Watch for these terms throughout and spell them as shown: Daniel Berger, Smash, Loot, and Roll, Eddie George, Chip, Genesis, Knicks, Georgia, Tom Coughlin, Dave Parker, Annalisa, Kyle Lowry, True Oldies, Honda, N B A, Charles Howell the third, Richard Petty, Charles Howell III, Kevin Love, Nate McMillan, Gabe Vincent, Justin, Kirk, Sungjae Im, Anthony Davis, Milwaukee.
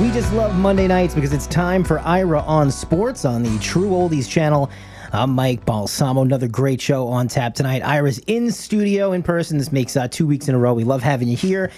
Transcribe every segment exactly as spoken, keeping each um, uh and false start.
We just love Monday nights because it's time for Ira on Sports on the True Oldies channel. I'm Mike Balsamo. Another great show on tap tonight. Ira's in studio in person. This makes uh, two weeks in a row. We love having you here.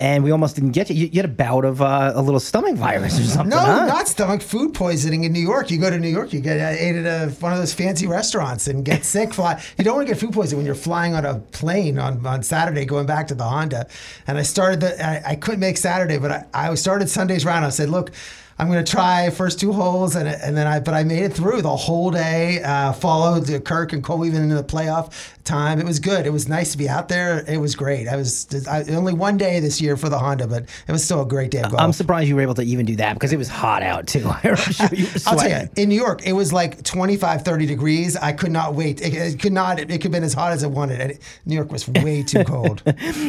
And we almost didn't get you. You had a bout of uh, a little stomach virus or something. No, huh? Not stomach. Food poisoning in New York. You go to New York, you get uh, ate at a, one of those fancy restaurants and get sick. Fly. You don't want to get food poisoning when you're flying on a plane on, on Saturday going back to the Honda. And I started the, I, I couldn't make Saturday, but I, I started Sunday's round. I said, look, I'm going to try first two holes, and and then I but I made it through the whole day. Uh, followed Kirk and Cole even into the playoff time. It was good. It was nice to be out there. It was great. I was I, only one day this year for the Honda, but it was still a great day of golf. I'm surprised you were able to even do that because it was hot out too. I'm sure you were sweating. I'll tell you, in New York, it was like twenty-five, thirty degrees. I could not wait. It, it could not. It, it could have been as hot as I wanted. And New York was way too cold.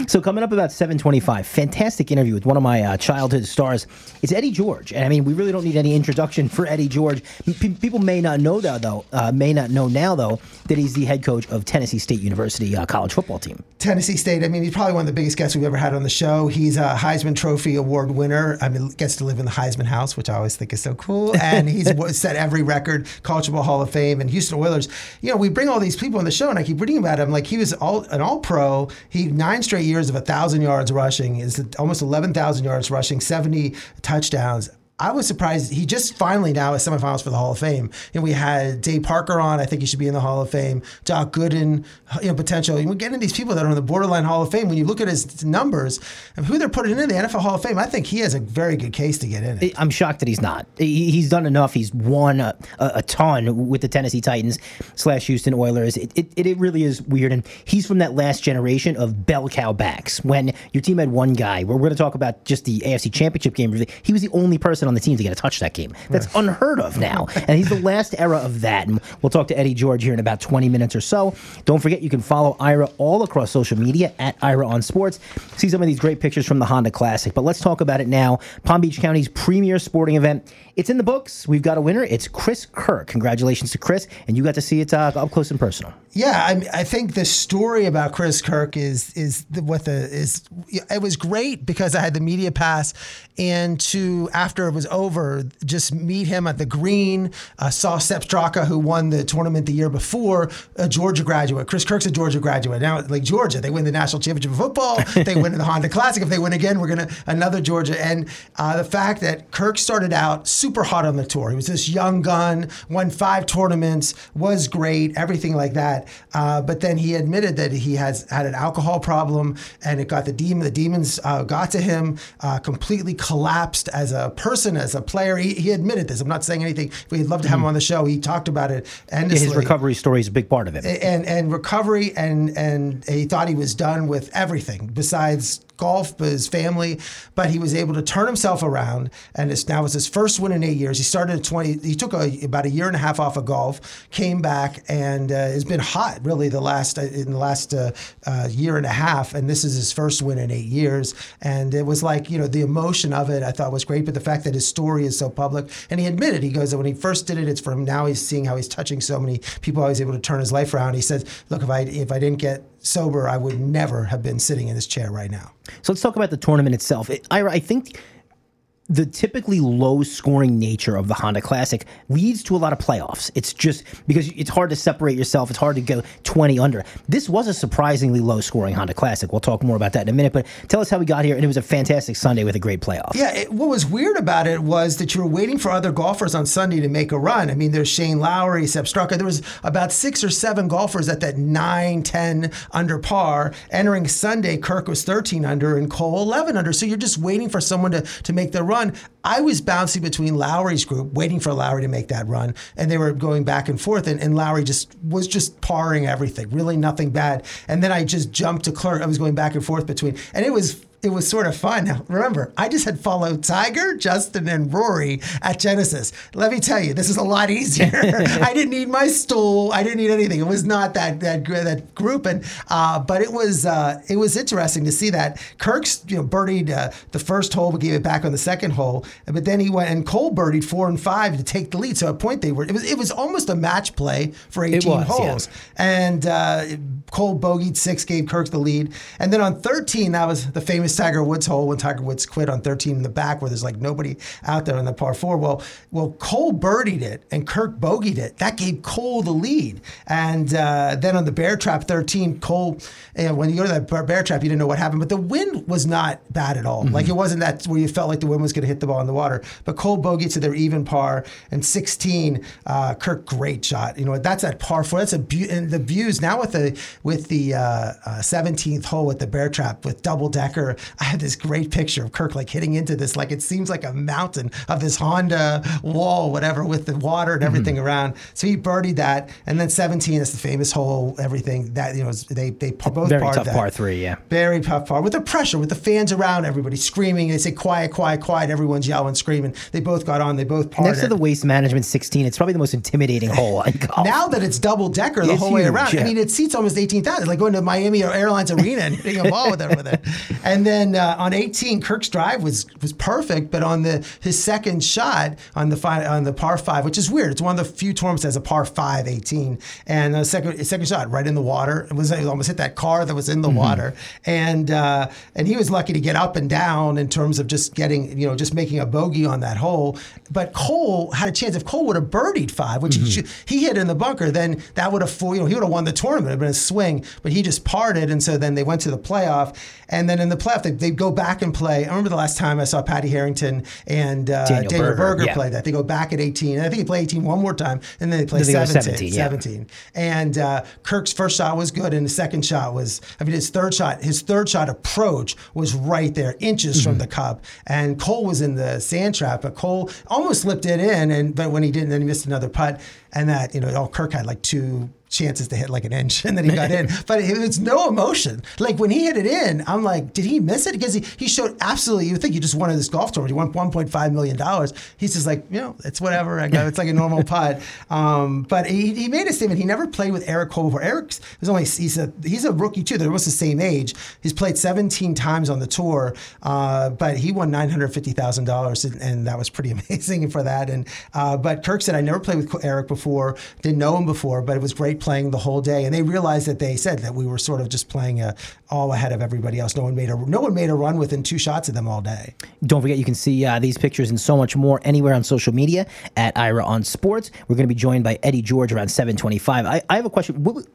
So coming up about seven twenty-five, fantastic interview with one of my uh, childhood stars. It's Eddie George, and I mean. I mean, we really don't need any introduction for Eddie George. P- people may not know that, though. Uh, may not know now, though, that he's the head coach of Tennessee State University uh, college football team. Tennessee State. I mean, he's probably one of the biggest guests we've ever had on the show. He's a Heisman Trophy Award winner. I mean, gets to live in the Heisman house, which I always think is so cool. And he's set every record. College Football Hall of Fame and Houston Oilers. You know, we bring all these people on the show, and I keep reading about him. Like he was all, an All-Pro. He nine straight years of a thousand yards rushing. Is almost eleven thousand yards rushing, seventy touchdowns. I was surprised. He just finally now is semifinals for the Hall of Fame. And we had Dave Parker on. I think he should be in the Hall of Fame. Doc Gooden, you know, potential. And we're getting these people that are on the borderline Hall of Fame. When you look at his numbers of who they're putting in the N F L Hall of Fame, I think he has a very good case to get in it. I'm shocked that he's not. He's done enough. He's won a, a ton with the Tennessee Titans slash Houston Oilers. It, it it really is weird. And he's from that last generation of bell cow backs when your team had one guy. We're going to talk about just the A F C Championship game. He was the only person on the team to get a touch that game. That's unheard of now. And he's the last era of that. And we'll talk to Eddie George here in about twenty minutes or so. Don't forget, you can follow Ira all across social media at Ira on Sports. See some of these great pictures from the Honda Classic. But let's talk about it now. Palm Beach County's premier sporting event. It's in the books. We've got a winner. It's Chris Kirk. Congratulations to Chris. And you got to see it uh, up close and personal. Yeah, I mean, I think the story about Chris Kirk is is the, what the is. It was great because I had the media pass, and to after was over, just meet him at the green. Uh, saw Sepp Straka, who won the tournament the year before, a Georgia graduate. Chris Kirk's a Georgia graduate. Now, like Georgia, they win the national championship of football. They win the Honda Classic. If they win again, we're going to another Georgia. And uh, the fact that Kirk started out super hot on the tour. He was this young gun, won five tournaments, was great, everything like that. Uh, but then he admitted that he has had an alcohol problem, and it got the demon. The demons uh, got to him, uh, completely collapsed as a person. As a player, he, he admitted this. I'm not saying anything. We'd love to have him on the show. He talked about it endlessly. His recovery story is a big part of it. And and recovery, and and he thought he was done with everything besides golf, his family, but he was able to turn himself around, and it's now was his first win in eight years. He started at twenty. He took a, about a year and a half off of golf, came back, and uh, has been hot really the last in the last uh, uh, year and a half. And this is his first win in eight years, and it was like you know the emotion of it I thought was great, but the fact that his story is so public, and he admitted he goes that when he first did it, it's for him. Now he's seeing how he's touching so many people, how he's able to turn his life around. He says, "Look, if I if I didn't get sober, I would never have been sitting in this chair right now." So let's talk about the tournament itself. It, I, I think the typically low-scoring nature of the Honda Classic leads to a lot of playoffs. It's just because it's hard to separate yourself. It's hard to go twenty under. This was a surprisingly low-scoring Honda Classic. We'll talk more about that in a minute, but tell us how we got here, and it was a fantastic Sunday with a great playoff. Yeah, it, what was weird about it was that you were waiting for other golfers on Sunday to make a run. I mean, there's Shane Lowry, Sepp Straka. There was about six or seven golfers at that nine, ten under par. Entering Sunday, Kirk was thirteen under and Cole eleven under, so you're just waiting for someone to, to make their run. Run, I was bouncing between Lowry's group, waiting for Lowry to make that run, and they were going back and forth, and, and Lowry just was just parring everything, really nothing bad. And then I just jumped to Clark. I was going back and forth between, and it was It was sort of fun. Now, remember, I just had followed Tiger, Justin, and Rory at Genesis. Let me tell you, this is a lot easier. I didn't need my stool. I didn't need anything. It was not that that that group, and uh, but it was uh, it was interesting to see that Kirk's you know birdied uh, the first hole, but gave it back on the second hole. But then he went and Cole birdied four and five to take the lead. So at point they were it was it was almost a match play for eighteen was, holes, yeah. And uh, Cole bogeyed six, gave Kirk the lead, and then on thirteen that was the famous against Tiger Woods' hole when Tiger Woods quit on thirteen in the back where there's like nobody out there on the par four. Well, well, Cole birdied it and Kirk bogeyed it. That gave Cole the lead. And uh, then on the bear trap thirteen, Cole, you know, when you go to that bear trap, you didn't know what happened, but the wind was not bad at all. Mm-hmm. Like it wasn't that where you felt like the wind was going to hit the ball in the water. But Cole bogeyed to their even par, and sixteen, uh, Kirk, great shot. You know, that's at par four. That's a be- and the views now with the with the uh, uh, seventeenth hole at the bear trap with double decker. I had this great picture of Kirk like hitting into this, like it seems like a mountain of this Honda wall, whatever, with the water and everything mm-hmm. around. So he birdied that, and then seventeen is the famous hole, everything that you know they they both very tough that. Par three, yeah, very tough par with the pressure, with the fans around, everybody screaming. They say quiet, quiet, quiet. Everyone's yelling, screaming. They both got on. They both parted. Next to the Waste Management sixteen, it's probably the most intimidating hole on golf. Now that it's double decker the it's whole huge, way around, yeah. I mean, it seats almost eighteen thousand. Like going to Miami Airlines Arena and hitting a ball with it. With it. And then uh, on eighteen, Kirk's drive was was perfect, but on the his second shot on the fi- on the par five, which is weird. It's one of the few tournaments that has a par five eighteen, and the second his second shot right in the water. It was it almost hit that car that was in the mm-hmm. water, and uh, and he was lucky to get up and down in terms of just getting you know just making a bogey on that hole. But Cole had a chance. If Cole would have birdied five, which mm-hmm. he, he hit in the bunker, then that would have, you know, he would have won the tournament. It would have been a swing, but he just parted, and so then they went to the playoff. And then in the playoff, they they go back and play. I remember the last time I saw Patty Harrington and uh, Daniel, Daniel Berger, Berger yeah. play that. They go back at eighteen, and I think they play eighteen one more time, and then they play they seventeen. seventeen, yeah. seventeen. And uh, Kirk's first shot was good, and the second shot was, I mean, his third shot, his third shot approach was right there, inches mm-hmm. from the cup. And Cole was in the sand trap, but Cole almost slipped it in, and but when he didn't, then he missed another putt. And that, you know, oh, Kirk had like two chances to hit like an inch, and then he got in. But it was no emotion. Like when he hit it in, I'm like, did he miss it? Because he, he showed absolutely, you would think you just won this golf tournament. You won one point five million dollars. He's just like, you know, it's whatever. I got, it's like a normal putt. Um, but he, he made a statement. He never played with Eric Cole before. Eric was only, he's a, he's a rookie too. They're almost the same age. He's played seventeen times on the tour, uh, but he won nine hundred fifty thousand dollars, and, and that was pretty amazing for that. And uh, but Kirk said, I never played with Eric before, didn't know him before, but it was great playing the whole day. And they realized that they said that we were sort of just playing uh, all ahead of everybody else. No one made a no one made a run within two shots of them all day. Don't forget, you can see uh, these pictures and so much more anywhere on social media at Ira on Sports. We're going to be joined by Eddie George around seven twenty-five. I, I have a question. What,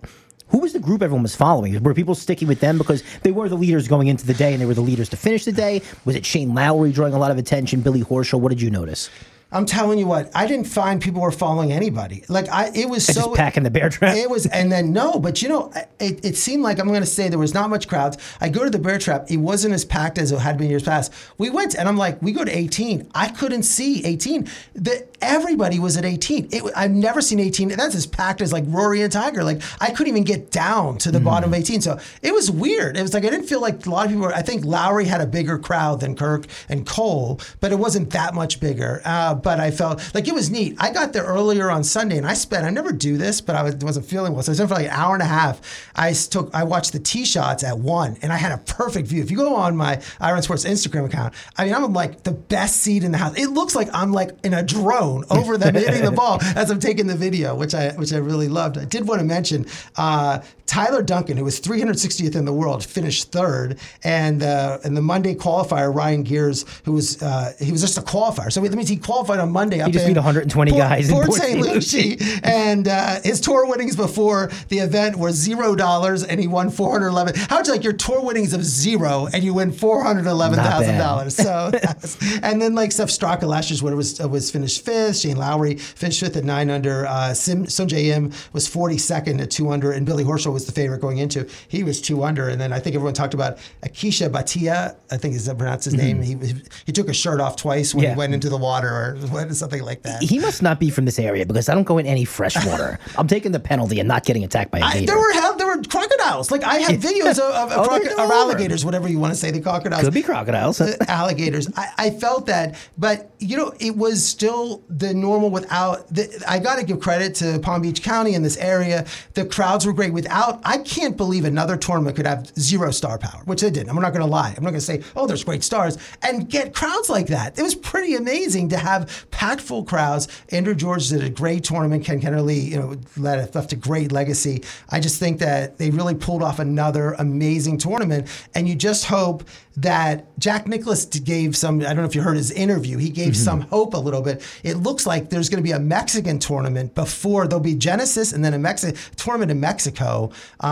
who was the group everyone was following? Were people sticking with them because they were the leaders going into the day and they were the leaders to finish the day? Was it Shane Lowry drawing a lot of attention? Billy Horschel? What did you notice? I'm telling you what, I didn't find people were following anybody. Like I, it was I so just packing the bear trap. It was, and then no, but you know, it, it seemed like I'm going to say there was not much crowds. I go to the bear trap, it wasn't as packed as it had been years past. We went, and I'm like, we go to eighteen. I couldn't see eighteen. The everybody was at eighteen. It, I've never seen eighteen. That's as packed as like Rory and Tiger. Like I couldn't even get down to the mm. bottom of eighteen. So it was weird. It was like I didn't feel like a lot of people. Were, I think Lowry had a bigger crowd than Kirk and Cole, but it wasn't that much bigger. Uh, But I felt like it was neat. I got there earlier on Sunday, and I spent, I never do this, but I wasn't feeling well. So I was there for like an hour and a half. I took, I watched the tee shots at one, and I had a perfect view. If you go on my Iron Sports Instagram account, I mean, I'm like the best seat in the house. It looks like I'm like in a drone over them hitting the ball as I'm taking the video, which I which I really loved. I did want to mention uh, Tyler Duncan, who was three hundred sixtieth in the world, finished third, and uh, and the Monday qualifier, Ryan Gears, who was, uh, he was just a qualifier. So that means he qualified on Monday. He just beat one hundred twenty Port, guys in Port Saint Lucie. And uh, his tour winnings before the event were zero dollars, and he won four hundred eleven dollars. How would you like your tour winnings of zero and you win four hundred eleven thousand dollars? So, that was, and then like Sepp Straka last year's winner was, uh, was finished fifth. Shane Lowry finished fifth at nine under. Uh, Sim, Sungjae Im was forty-second at two under, and Billy Horschel was the favorite going into. He was two under. And then I think everyone talked about Akisha Bhatia. I think is that pronounced his mm-hmm. name. He he took his shirt off twice when yeah. he went into the water. Or something like that. He must not be from this area because I don't go in any fresh water. I'm taking the penalty and not getting attacked by a gator. I, there were there were crocodiles. Like I have videos of, of, oh, croco- of alligators, whatever you want to say, the crocodiles. Could be crocodiles. Alligators. I, I felt that, but you know, it was still the normal without. The, I got to give credit to Palm Beach County in this area. The crowds were great. Without, I can't believe another tournament could have zero star power, which they didn't. I'm not going to lie. I'm not going to say, oh, there's great stars and get crowds like that. It was pretty amazing to have. Packed full crowds. Andrew George did a great tournament. Ken Kennerly, you know, left a great legacy. I just think that they really pulled off another amazing tournament, and you just hope that Jack Nicklaus gave some, I don't know if you heard his interview, he gave mm-hmm. some hope a little bit. It looks like there's going to be a Mexican tournament before, there'll be Genesis and then a Mexican tournament in Mexico uh,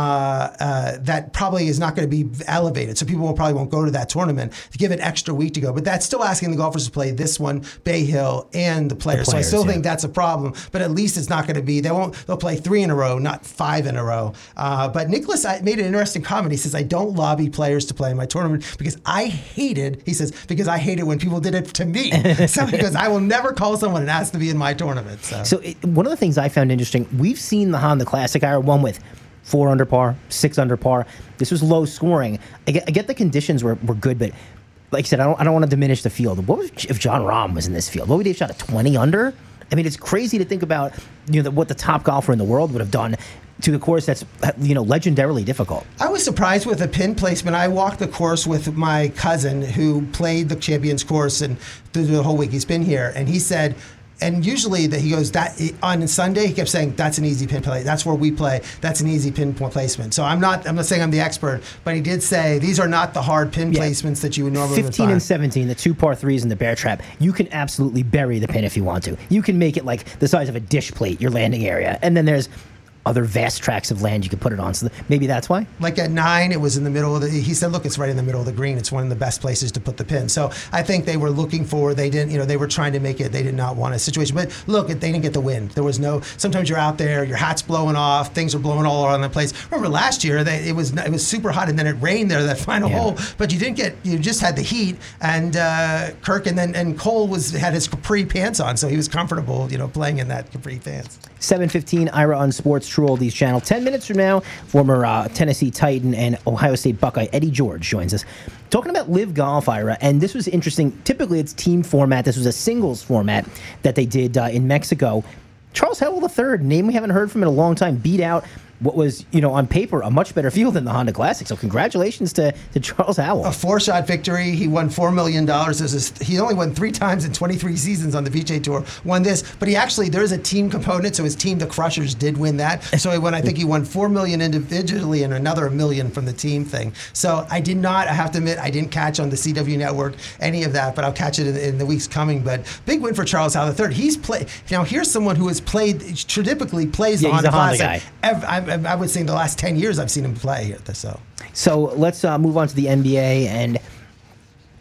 uh, that probably is not going to be elevated. So people will, probably won't go to that tournament to give it extra week to go. But that's still asking the golfers to play this one, Bay Hill, and the players. The players so I still yeah. think that's a problem, but at least it's not going to be, they won't, they'll play three in a row, not five in a row. Uh, but Nicklaus made an interesting comment. He says, I don't lobby players to play in my tournament because I hated, he says, because I hated when people did it to me. So because I will never call someone and ask to be in my tournament. So, so it, one of the things I found interesting, we've seen the Honda Classic Ira one with four under par, six under par. This was low scoring. I get, I get the conditions were, were good, but like I said, I don't I don't want to diminish the field. What would, if John Rahm was in this field? What would he have shot, a twenty under? I mean, it's crazy to think about, you know, the, what the top golfer in the world would have done to a course that's, you know, legendarily difficult. I was surprised with the pin placement. I walked the course with my cousin who played the Champions course and through the whole week he's been here, and he said, and usually that he goes that on Sunday he kept saying that's an easy pin play. That's where we play. That's an easy pin placement. So I'm not I'm not saying I'm the expert, but he did say these are not the hard pin yeah. placements that you would normally fifteen would find. And seventeen, the two par threes and the bear trap. You can absolutely bury the pin if you want to. You can make it like the size of a dish plate, your landing area, and then there's other vast tracts of land you could put it on. So maybe that's why? Like at nine, it was in the middle of the, he said, look, it's right in the middle of the green. It's one of the best places to put the pin. So I think they were looking for, they didn't, you know, they were trying to make it, they did not want a situation. But look, they didn't get the wind. There was no, sometimes you're out there, your hat's blowing off, things are blowing all around the place. Remember last year, they, it was it was super hot and then it rained there that final yeah. hole, but you didn't get, you just had the heat and uh, Kirk and then, and Cole was had his capri pants on, so he was comfortable, you know, playing in that capri pants. seven fifteen, Ira on Sports, True Oldies Channel. Ten minutes from now, former uh, Tennessee Titan and Ohio State Buckeye Eddie George joins us. Talking about Live Golf, Ira, and this was interesting. Typically, it's team format. This was a singles format that they did uh, in Mexico. Charles Howell the third, name we haven't heard from in a long time, beat out what was, you know, on paper, a much better field than the Honda Classic. So congratulations to, to Charles Howell. A four-shot victory. He won four million dollars. Is, he only won three times in twenty-three seasons on the P G A Tour. Won this. But he actually, there is a team component, so his team, the Crushers, did win that. So he won, I think he won four million dollars individually and another one million dollars from the team thing. So I did not, I have to admit, I didn't catch on the C W Network any of that, but I'll catch it in, in the weeks coming. But big win for Charles Howell the third. He's played, now here's someone who has played, typically plays yeah, the Honda Classic. I would say in the last ten years I've seen him play here. So, so let's uh, move on to the N B A. And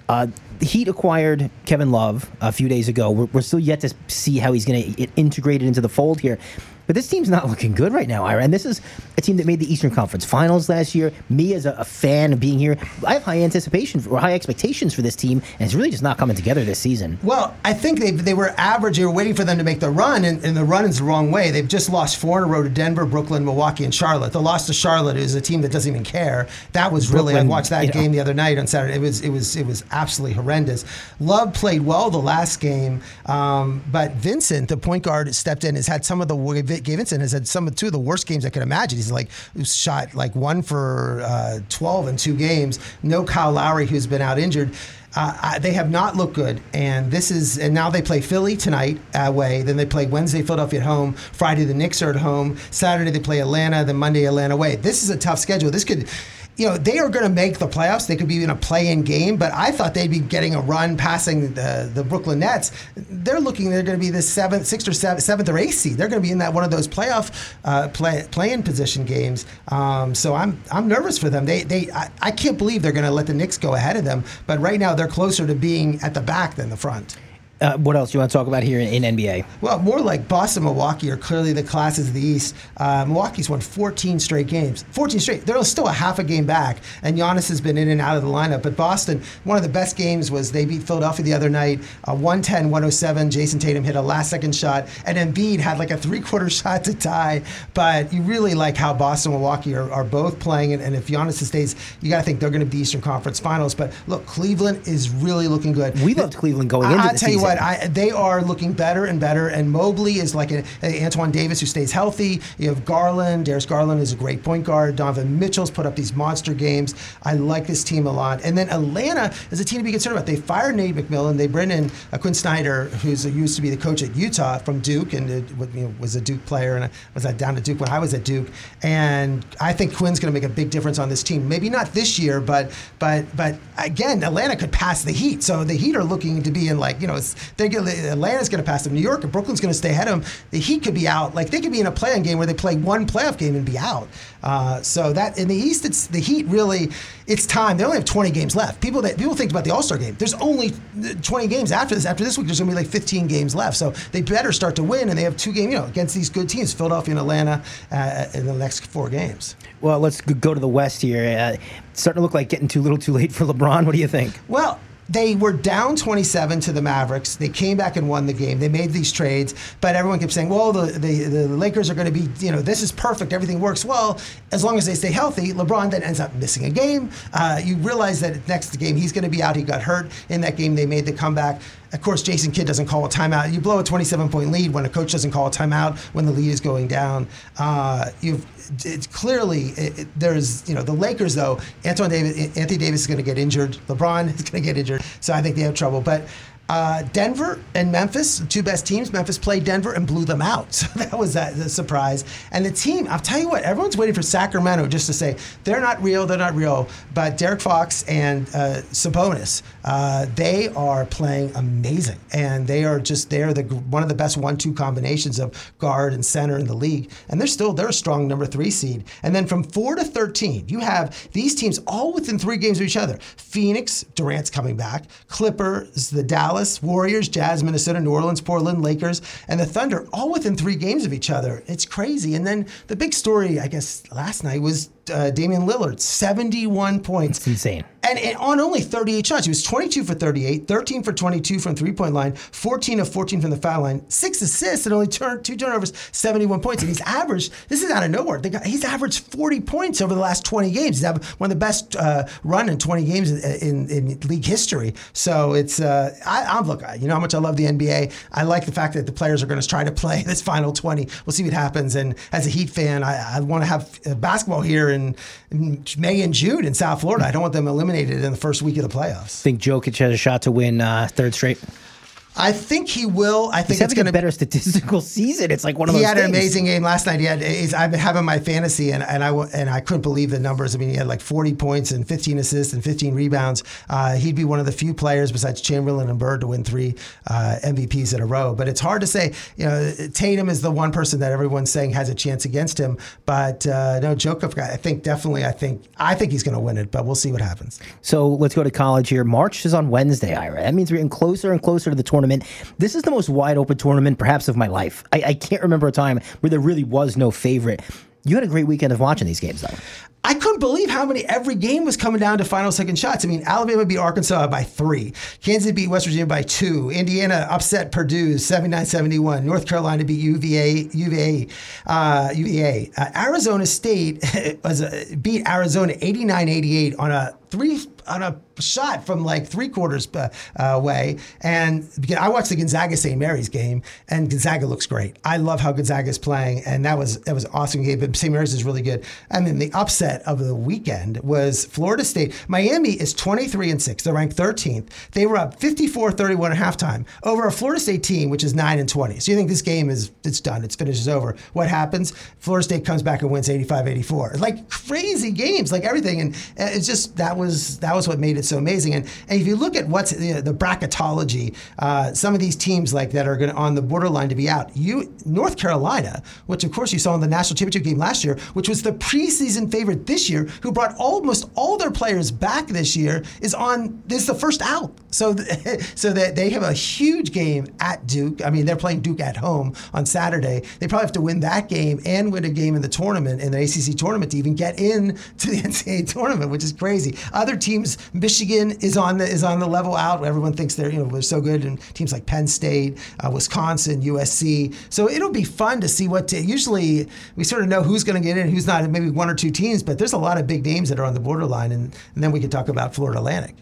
uh, the Heat acquired Kevin Love a few days ago. We're, we're still yet to see how he's going to get integrated into the fold here. But this team's not looking good right now, Ira. And this is a team that made the Eastern Conference Finals last year. Me, as a, a fan of being here, I have high anticipation for, or high expectations for this team, and it's really just not coming together this season. Well, I think they they were average. You were waiting for them to make the run, and, and the run is the wrong way. They've just lost four in a row to Denver, Brooklyn, Milwaukee, and Charlotte. The loss to Charlotte is a team that doesn't even care. That was really, Brooklyn, I watched that game know. the other night on Saturday. It was it was it was absolutely horrendous. Love played well the last game, um, but Vincent, the point guard, stepped in, has had some of the Gabe Vincent has had some of two of the worst games I could imagine. He's like shot like one for uh, twelve in two games. No Kyle Lowry, who's been out injured. Uh, I, they have not looked good, and this is. And now they play Philly tonight away. Then they play Wednesday Philadelphia at home. Friday the Knicks are at home. Saturday they play Atlanta. Then Monday Atlanta away. This is a tough schedule. This could. You know, they are going to make the playoffs. They could be in a play-in game, but I thought they'd be getting a run passing the, the Brooklyn Nets. They're looking, they're going to be the seventh, sixth or seventh, seventh or eighth seed. They're going to be in that one of those playoff uh, play, play-in position games. Um, so I'm I'm nervous for them. They they I, I can't believe they're going to let the Knicks go ahead of them, but right now they're closer to being at the back than the front. Uh, what else do you want to talk about here in, in N B A? Well, more like Boston, Milwaukee are clearly the classes of the East. Uh, Milwaukee's won fourteen straight games. fourteen straight. They're still a half a game back, and Giannis has been in and out of the lineup. But Boston, one of the best games was they beat Philadelphia the other night, uh, one ten to one oh seven. Jason Tatum hit a last-second shot, and Embiid had like a three-quarter shot to tie. But you really like how Boston and Milwaukee are, are both playing, and, and if Giannis stays, you got to think they're going to be the Eastern Conference Finals. But, look, Cleveland is really looking good. We loved Cleveland going into the season. what? I, they are looking better and better, and Mobley is like a, a Antoine Davis who stays healthy. You have Garland. Darius Garland is a great point guard. Donovan Mitchell's put up these monster games. I like this team a lot. And then Atlanta is a team to be concerned about. They fired Nate McMillan. They bring in uh, Quinn Snyder, who used to be the coach at Utah from Duke, and uh, you know, was a Duke player, and I was down at Duke when I was at Duke. And I think Quinn's going to make a big difference on this team. Maybe not this year, but but but again, Atlanta could pass the Heat. So the Heat are looking to be in, like, you know, it's, they're gonna, Atlanta's going to pass them. New York and Brooklyn's going to stay ahead of them. The Heat could be out. Like, they could be in a play-in game where they play one playoff game and be out. Uh, so that in the East, it's the Heat really. It's time. They only have twenty games left. People that people think about the All-Star game. There's only twenty games after this. After this week, there's going to be like fifteen games left. So they better start to win. And they have two games, you know, against these good teams, Philadelphia and Atlanta, uh, in the next four games. Well, let's go to the West here. Uh, it's starting to look like getting too little, too late for LeBron. What do you think? Well, they were down twenty-seven to the Mavericks. They came back and won the game. They made these trades, but everyone kept saying, well, the, the, the Lakers are going to be, you know, this is perfect. Everything works well. As long as they stay healthy, LeBron then ends up missing a game. Uh, you realize that next game he's going to be out. He got hurt in that game. They made the comeback. Of course, Jason Kidd doesn't call a timeout. You blow a twenty-seven-point lead when a coach doesn't call a timeout when the lead is going down. Uh, you've it's clearly it, it, there's you know the Lakers though. Antoine Davis, Anthony Davis is going to get injured. LeBron is going to get injured. So I think they have trouble. But uh, Denver and Memphis, two best teams. Memphis played Denver and blew them out. So that was that the surprise. And the team, I'll tell you what, everyone's waiting for Sacramento just to say they're not real. They're not real. But Derek Fox and uh, Sabonis. Uh, they are playing amazing, and they are just they are the one of the best one-two combinations of guard and center in the league, and they're still they're a strong number three seed. And then from four to thirteen, you have these teams all within three games of each other. Phoenix, Durant's coming back. Clippers, the Dallas Warriors, Jazz, Minnesota, New Orleans, Portland, Lakers, and the Thunder, all within three games of each other. It's crazy. And then the big story, I guess, last night was uh, Damian Lillard, seventy-one points. That's insane. And, and on only thirty-eight shots. He was twenty-two for thirty-eight, thirteen for twenty-two from three-point line, fourteen of fourteen from the foul line, six assists and only turn, two turnovers, seventy-one points. And he's averaged, this is out of nowhere, they got, he's averaged forty points over the last twenty games. He's had one of the best uh, run in twenty games in, in, in league history. So it's, uh, I, I'm look, you know how much I love the N B A. I like the fact that the players are going to try to play this final twenty. We'll see what happens. And as a Heat fan, I, I want to have basketball here in, in May and June in South Florida. I don't want them eliminated in the first week of the playoffs. Think Jokic has a shot to win uh, third straight? I think he will. I think he's it's going to be a better statistical season. It's like one of those. He had things. An amazing game last night. He had. I've been having my fantasy, and, and I and I couldn't believe the numbers. I mean, he had like forty points and fifteen assists and fifteen rebounds. Uh, he'd be one of the few players besides Chamberlain and Bird to win three uh, M V Ps in a row. But it's hard to say. You know, Tatum is the one person that everyone's saying has a chance against him. But uh, no, Jokic. I think definitely. I think I think he's going to win it. But we'll see what happens. So let's go to college here. March is on Wednesday, Ira. That means we're getting closer and closer to the tournament. This is the most wide open tournament perhaps of my life. I, I can't remember a time where there really was no favorite. You had a great weekend of watching these games, though. I couldn't believe how many every game was coming down to final second shots. I mean, Alabama beat Arkansas by three. Kansas beat West Virginia by two. Indiana upset Purdue seventy-nine seventy-one. North Carolina beat U V A. U V A. Uh, U V A. Uh, Arizona State was a, beat Arizona eighty-nine eighty-eight on a three on a shot from like three quarters uh, away. And I watched the Gonzaga Saint Mary's game, and Gonzaga looks great. I love how Gonzaga is playing, and that was that was an awesome game. But Saint Mary's is really good. And then the upset of the weekend was Florida State. Miami is twenty-three and six. They're ranked thirteenth. They were up fifty-four thirty-one at halftime over a Florida State team which is nine and twenty. So you think this game is it's done? It's finished. It's over. What happens? Florida State comes back and wins eighty-five eighty-four. Like crazy games, like everything, and it's just that was that was what made it so amazing. And, and if you look at what's you know, the bracketology, uh, some of these teams like that are going on the borderline to be out. You North Carolina, which of course you saw in the national championship game last year, which was the preseason favorite this year, who brought almost all their players back this year, is on is the first out. So, the, so that they have a huge game at Duke. I mean, they're playing Duke at home on Saturday. They probably have to win that game and win a game in the tournament, in the A C C tournament, to even get in to the N C A A tournament, which is crazy. Other teams. Michigan is on the is on the level out. Everyone thinks they're you know they're so good, and teams like Penn State, uh, Wisconsin, U S C. So it'll be fun to see what. To, usually we sort of know who's going to get in, who's not. Maybe one or two teams, but there's a lot of big names that are on the borderline, and, and then we can talk about Florida Atlantic.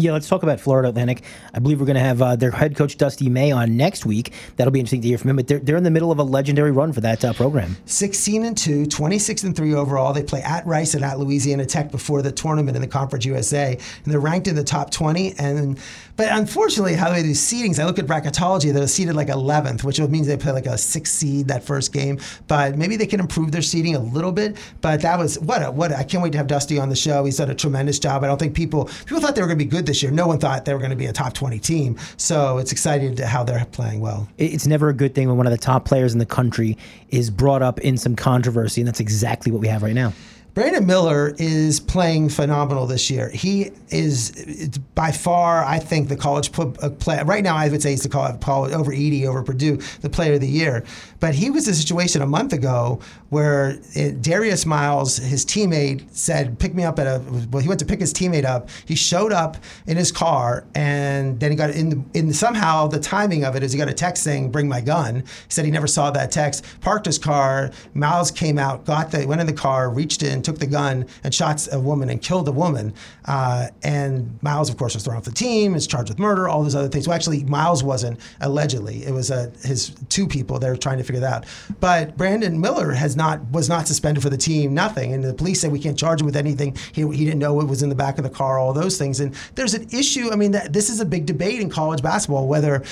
Yeah, let's talk about Florida Atlantic. I believe we're going to have uh, their head coach, Dusty May, on next week. That'll be interesting to hear from him. But they're, they're in the middle of a legendary run for that uh, program. sixteen and two, twenty-six and three overall. They play at Rice and at Louisiana Tech before the tournament in the Conference U S A. And they're ranked in the top twenty. And But unfortunately, how they do seedings, I look at bracketology, they're seeded like eleventh, which means they play like a sixth seed that first game. But maybe they can improve their seeding a little bit. But that was, what a, what a, I can't wait to have Dusty on the show. He's done a tremendous job. I don't think people, people thought they were going to be good this year. No one thought they were going to be a top twenty team. So it's exciting to how they're playing well. It's never a good thing when one of the top players in the country is brought up in some controversy, and that's exactly what we have right now. Brandon Miller is playing phenomenal this year. He is by far, I think, the college player. Right now, I would say he's the college, over Edey, over Purdue, the player of the year. But he was in a situation a month ago where it, Darius Miles, his teammate, said, pick me up at a, well, he went to pick his teammate up. He showed up in his car, and then he got in, the, in somehow the timing of it is he got a text saying, bring my gun. He said he never saw that text, parked his car. Miles came out, got the, went in the car, reached in, took the gun and shot a woman and killed a woman. Uh, and Miles, of course, was thrown off the team, is charged with murder, all those other things. Well, actually, Miles wasn't, allegedly. It was uh, his two people they were trying to figure that out. But Brandon Miller has not was not suspended for the team, nothing. And the police said we can't charge him with anything. He, he didn't know what was in the back of the car, all those things. And there's an issue. I mean, that, this is a big debate in college basketball, whether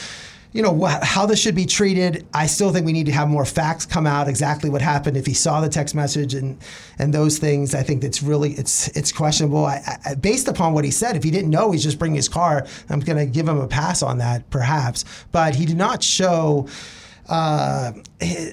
you know, wh- how this should be treated. I still think we need to have more facts come out, exactly what happened, if he saw the text message and, and those things. I think that's really, it's it's questionable. I, I, based upon what he said, if he didn't know he's just bringing his car, I'm going to give him a pass on that, perhaps. But he did not show, uh,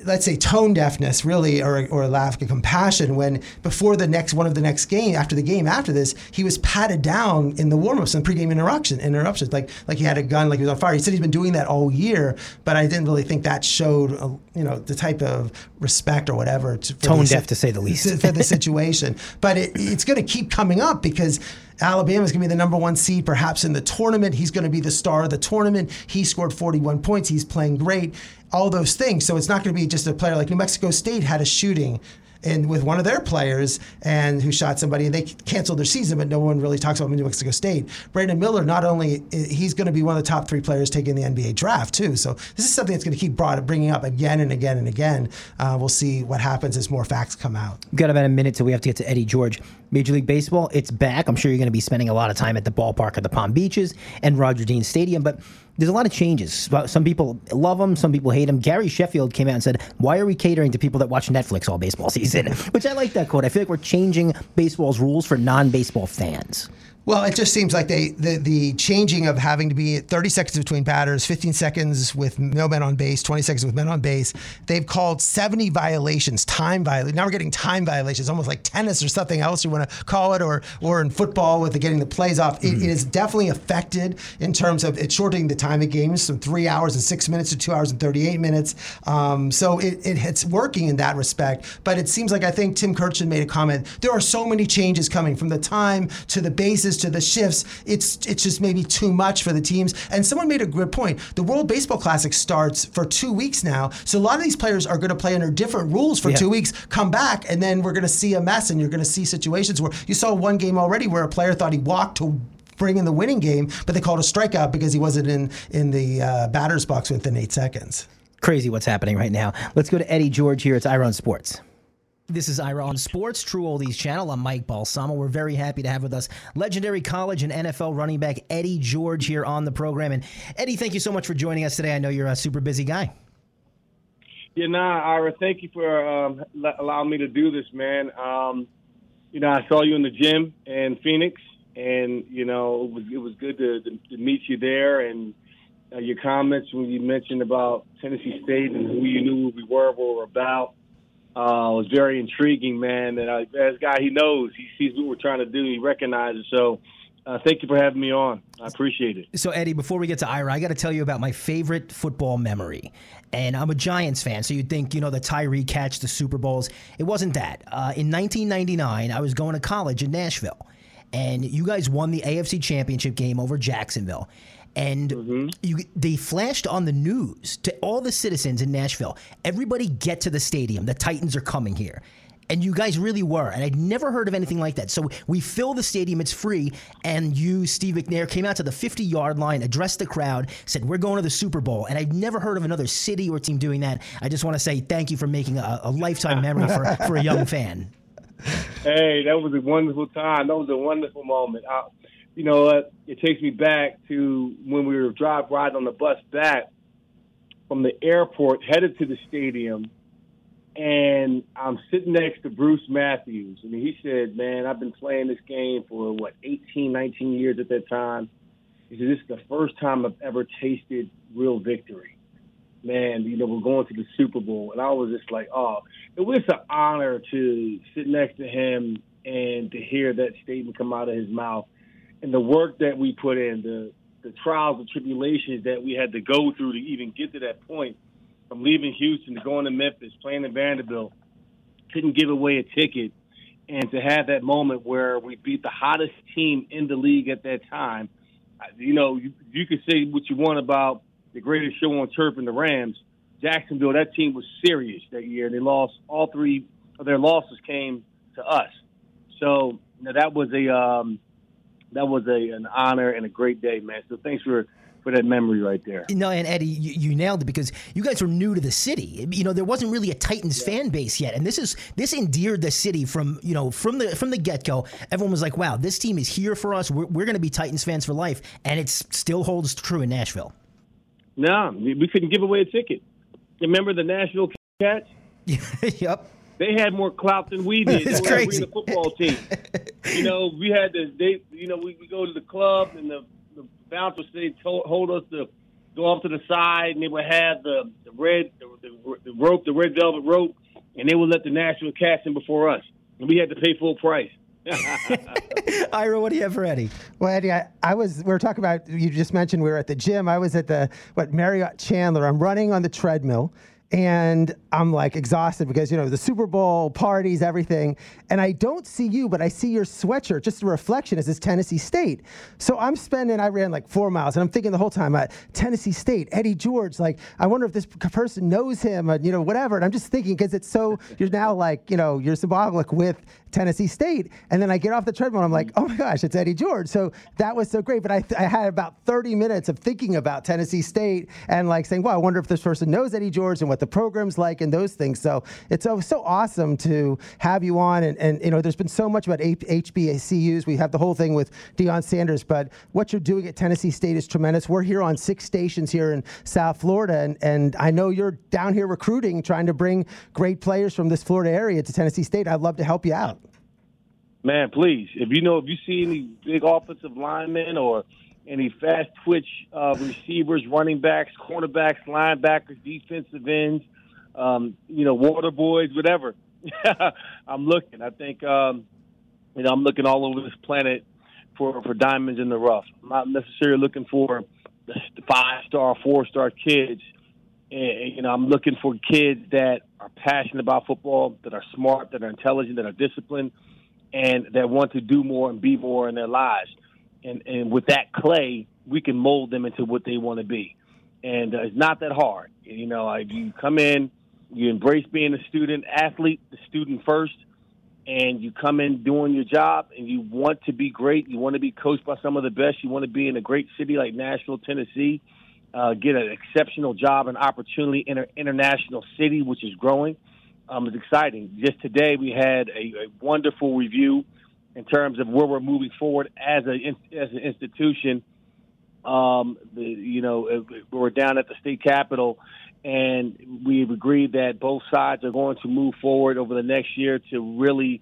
let's say, tone deafness, really, or or lack of compassion when before the next one of the next game, after the game after this, he was patted down in the warm-ups and pregame interruption, interruptions, like like he had a gun, like he was on fire. He said he's been doing that all year, but I didn't really think that showed, uh, you know, the type of respect or whatever. To, tone the, deaf, to say the least. For the situation. But it, it's going to keep coming up because Alabama's going to be the number one seed, perhaps in the tournament. He's going to be the star of the tournament. He scored forty-one points. He's playing great. All those things. So it's not going to be just a player. Like New Mexico State had a shooting and with one of their players and who shot somebody, and they canceled their season, but no one really talks about New Mexico State. Brandon Miller, not only, he's going to be one of the top three players taking the N B A draft, too. So this is something that's going to keep brought, bringing up again and again and again. Uh, we'll see what happens as more facts come out. We've got about a minute till we have to get to Eddie George. Major League Baseball, it's back. I'm sure you're going to be spending a lot of time at the ballpark at the Palm Beaches and Roger Dean Stadium, but there's a lot of changes. Some people love them. Some people hate them. Gary Sheffield came out and said, why are we catering to people that watch Netflix all baseball season? Which I like that quote. I feel like we're changing baseball's rules for non-baseball fans. Well, it just seems like they the, the changing of having to be thirty seconds between batters, fifteen seconds with no men on base, twenty seconds with men on base. They've called seventy violations, time violations. Now we're getting time violations, almost like tennis or something else you want to call it, or or in football with the getting the plays off. It, mm-hmm. it is definitely affected in terms of it shortening the time of games from three hours and six minutes to two hours and thirty-eight minutes. Um, so it, it it's working in that respect. But it seems like I think Tim Kirchner made a comment. There are so many changes coming from the time to the bases to the shifts. It's it's just maybe too much for the teams. And someone made a good point. The World Baseball Classic starts for two weeks now, so a lot of these players are going to play under different rules for yeah. two weeks, come back, and then we're going to see a mess, and you're going to see situations where you saw one game already where a player thought he walked to bring in the winning game, but they called a strikeout because he wasn't in, in the uh, batter's box within eight seconds. Crazy what's happening right now. Let's go to Eddie George here. It's Ira on Sports. This is Ira on Sports, True Oldies channel. I'm Mike Balsamo. We're very happy to have with us legendary college and N F L running back Eddie George here on the program. And Eddie, thank you so much for joining us today. I know you're a super busy guy. Yeah, nah, Ira, thank you for um, allowing me to do this, man. Um, you know, I saw you in the gym in Phoenix, and, you know, it was, it was good to, to, to meet you there. And uh, your comments when you mentioned about Tennessee State and who you knew, who we were, what we were about. Uh, it was very intriguing, man. And I, as guy, he knows. He sees what we're trying to do. He recognizes. So uh, thank you for having me on. I appreciate it. So, Eddie, before we get to Ira, I got to tell you about my favorite football memory. And I'm a Giants fan, so you'd think, you know, the Tyree catch, the Super Bowls. It wasn't that. Uh, in nineteen ninety-nine, I was going to college in Nashville. And you guys won the A F C Championship game over Jacksonville. And mm-hmm. you, they flashed on the news to all the citizens in Nashville. Everybody get to the stadium. The Titans are coming here. And you guys really were. And I'd never heard of anything like that. So we fill the stadium. It's free. And you, Steve McNair, came out to the fifty-yard line, addressed the crowd, said, we're going to the Super Bowl. And I've never heard of another city or team doing that. I just want to say thank you for making a, a lifetime memory for, for a young fan. Hey, that was a wonderful time. That was a wonderful moment. I, you know what? It takes me back to when we were drive riding on the bus back from the airport, headed to the stadium. And I'm sitting next to Bruce Matthews. And he said, man, I've been playing this game for, what, eighteen, nineteen years at that time. He said, this is the first time I've ever tasted real victory. Man, you know, we're going to the Super Bowl. And I was just like, oh, it was an honor to sit next to him and to hear that statement come out of his mouth. And the work that we put in, the, the trials and tribulations that we had to go through to even get to that point. From leaving Houston to going to Memphis, playing in Vanderbilt, couldn't give away a ticket, and to have that moment where we beat the hottest team in the league at that time. You know, you, you could say what you want about the greatest show on turf and the Rams. Jacksonville, that team was serious that year. They lost all three of their losses came to us. So you know, that was a um, that was a an honor and a great day, man. So thanks for. For that memory right there. No, and Eddie, you, you nailed it because you guys were new to the city. You know, there wasn't really a Titans yeah. fan base yet, and this is this endeared the city from you know from the from the get go. Everyone was like, "Wow, this team is here for us. We're, we're going to be Titans fans for life," and it still holds true in Nashville. No, we couldn't give away a ticket. Remember the Nashville Cats? Yep. They had more clout than we did. It's crazy. We were the football team. You know, we had to. They, you know, we, we go to the club and the. The bouncers, they told, told us to go off to the side, and they would have the, the red the, the rope, the red velvet rope, and they would let the Nashville Cats in before us. And we had to pay full price. Ira, what do you have for Eddie? Well, Eddie, I, I was, we were talking about, you just mentioned we were at the gym. I was at the, what, Marriott Chandler. I'm running on the treadmill. And I'm like exhausted because, you know, the Super Bowl, parties, everything. And I don't see you, but I see your sweatshirt. Just a reflection is this Tennessee State. So I'm spending, I ran like four miles and I'm thinking the whole time, uh, Tennessee State, Eddie George, like, I wonder if this person knows him, or, you know, whatever. And I'm just thinking because it's so, you're now like, you know, you're symbolic with Tennessee State. And then I get off the treadmill and I'm like, oh my gosh, it's Eddie George. So that was so great. But I, th- I had about thirty minutes of thinking about Tennessee State and like saying, well, I wonder if this person knows Eddie George and what the program's like and those things. So it's so, so awesome to have you on. And, and, you know, there's been so much about H B C Us. We have the whole thing with Deion Sanders, but what you're doing at Tennessee State is tremendous. We're here on six stations here in South Florida. And, and I know you're down here recruiting, trying to bring great players from this Florida area to Tennessee State. I'd love to help you out. Man, please. If you know, if you see any big offensive linemen or any fast twitch uh, receivers, running backs, cornerbacks, linebackers, defensive ends, um, you know, water boys, whatever. I'm looking. I think, um, you know, I'm looking all over this planet for, for diamonds in the rough. I'm not necessarily looking for the five-star, four-star kids. And, you know, I'm looking for kids that are passionate about football, that are smart, that are intelligent, that are disciplined, and that want to do more and be more in their lives. And, and with that clay, we can mold them into what they want to be. And uh, it's not that hard. You know, like you come in, you embrace being a student athlete, the student first, and you come in doing your job, and you want to be great. You want to be coached by some of the best. You want to be in a great city like Nashville, Tennessee, uh, get an exceptional job and opportunity in an international city, which is growing. Um, it's exciting. Just today we had a, a wonderful review in terms of where we're moving forward as, a, as an institution. Um, the, you know, we were down at the state capitol, and we've agreed that both sides are going to move forward over the next year to really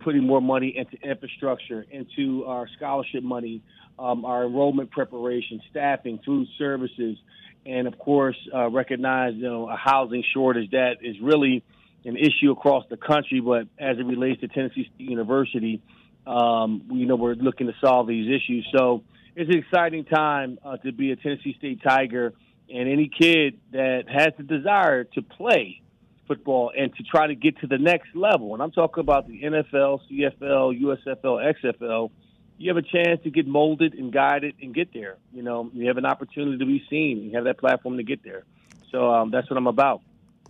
putting more money into infrastructure, into our scholarship money, um, our enrollment preparation, staffing, food services, and, of course, uh, recognize you know, a housing shortage that is really an issue across the country, but as it relates to Tennessee State University, Um, you know, we're looking to solve these issues. So it's an exciting time uh, to be a Tennessee State Tiger. And any kid that has the desire to play football and to try to get to the next level, and I'm talking about the N F L, C F L, U S F L, X F L, you have a chance to get molded and guided and get there. You know, you have an opportunity to be seen. You have that platform to get there. So um, that's what I'm about.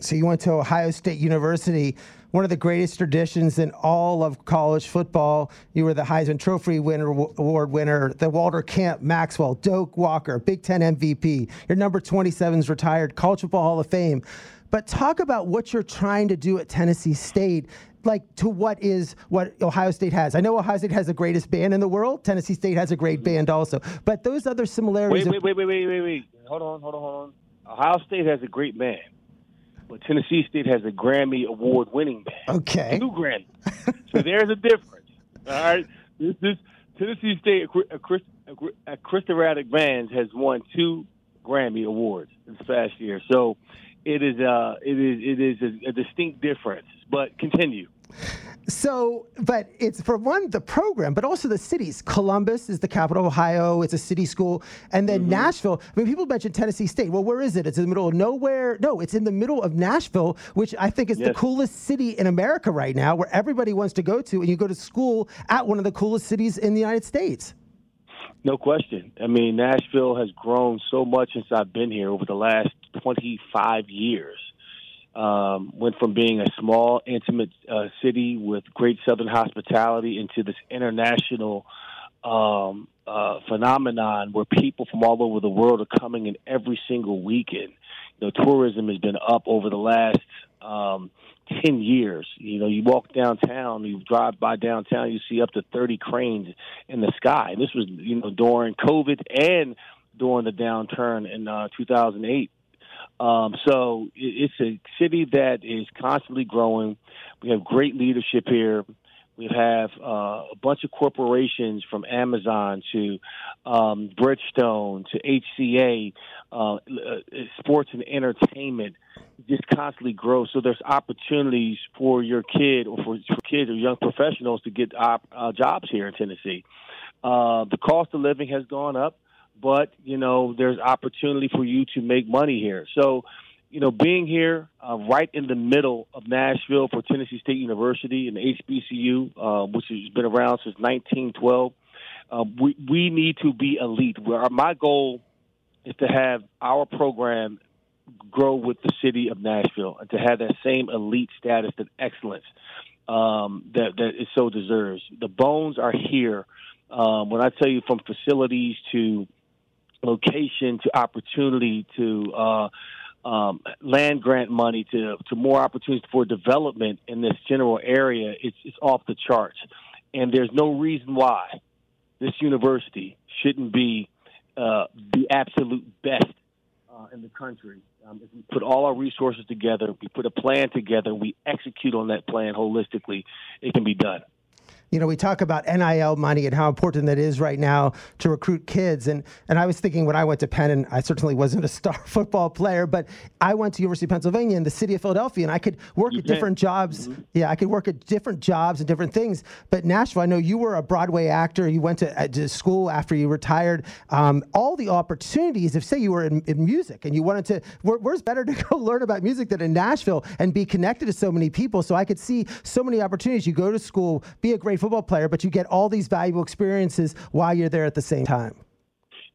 So you went to Ohio State University, one of the greatest traditions in all of college football. You were the Heisman Trophy winner, award winner, the Walter Camp, Maxwell, Doak Walker, Big Ten M V P. Your number twenty-seven is retired, College Football Hall of Fame. But talk about what you're trying to do at Tennessee State, like to what is what Ohio State has. I know Ohio State has the greatest band in the world. Tennessee State has a great band also. But those other similarities... Wait, wait, wait, wait, wait, wait, wait. Hold on, hold on, hold on. Ohio State has a great band. But Tennessee State has a Grammy award-winning band. Okay. Two Grammys. So there's a difference. All right? This, this Tennessee State Aristocratic Bands has won two Grammy awards this past year. So... It is uh it is it is a, a distinct difference, but continue. So, but it's for one the program, but also the cities. Columbus is the capital of Ohio. It's a city school, and then mm-hmm. Nashville. I mean, people mention Tennessee State. Well, where is it? It's in the middle of nowhere. No, it's in the middle of Nashville, which I think is yes. the coolest city in America right now, where everybody wants to go to, and you go to school at one of the coolest cities in the United States. No question. I mean, Nashville has grown so much since I've been here over the last twenty-five years. Um, went from being a small, intimate uh, city with great Southern hospitality into this international um, uh, phenomenon where people from all over the world are coming in every single weekend. You know, tourism has been up over the last um, ten years. You know, you walk downtown, you drive by downtown, you see up to thirty cranes in the sky. And this was, you know, during COVID and during the downturn in uh, two thousand eight. Um, so it's a city that is constantly growing. We have great leadership here. We have uh, a bunch of corporations from Amazon to um, Bridgestone to H C A, uh, sports and entertainment just constantly grow. So there's opportunities for your kid or for, for kids or young professionals to get op, uh, jobs here in Tennessee. Uh, the cost of living has gone up. But, you know, there's opportunity for you to make money here. So, you know, being here uh, right in the middle of Nashville for Tennessee State University and H B C U, uh, which has been around since nineteen twelve, uh, we, we need to be elite. Where my goal is to have our program grow with the city of Nashville and to have that same elite status and excellence um, that, that it so deserves. The bones are here. Um, when I tell you from facilities to location to opportunity to uh, um, land grant money to, to more opportunities for development in this general area, it's, it's off the charts. And there's no reason why this university shouldn't be uh, the absolute best uh, in the country. Um, if we put all our resources together, we put a plan together, we execute on that plan holistically, it can be done. You know, we talk about N I L money and how important that is right now to recruit kids. And and I was thinking when I went to Penn, and I certainly wasn't a star football player, but I went to University of Pennsylvania in the city of Philadelphia, and I could work you at can. different jobs. Mm-hmm. Yeah, I could work at different jobs and different things. But Nashville, I know you were a Broadway actor. You went to, uh, to school after you retired. Um, all the opportunities, if say you were in, in music and you wanted to, where, where's better to go learn about music than in Nashville and be connected to so many people? So I could see so many opportunities. You go to school, be a great football player, but you get all these valuable experiences while you're there at the same time.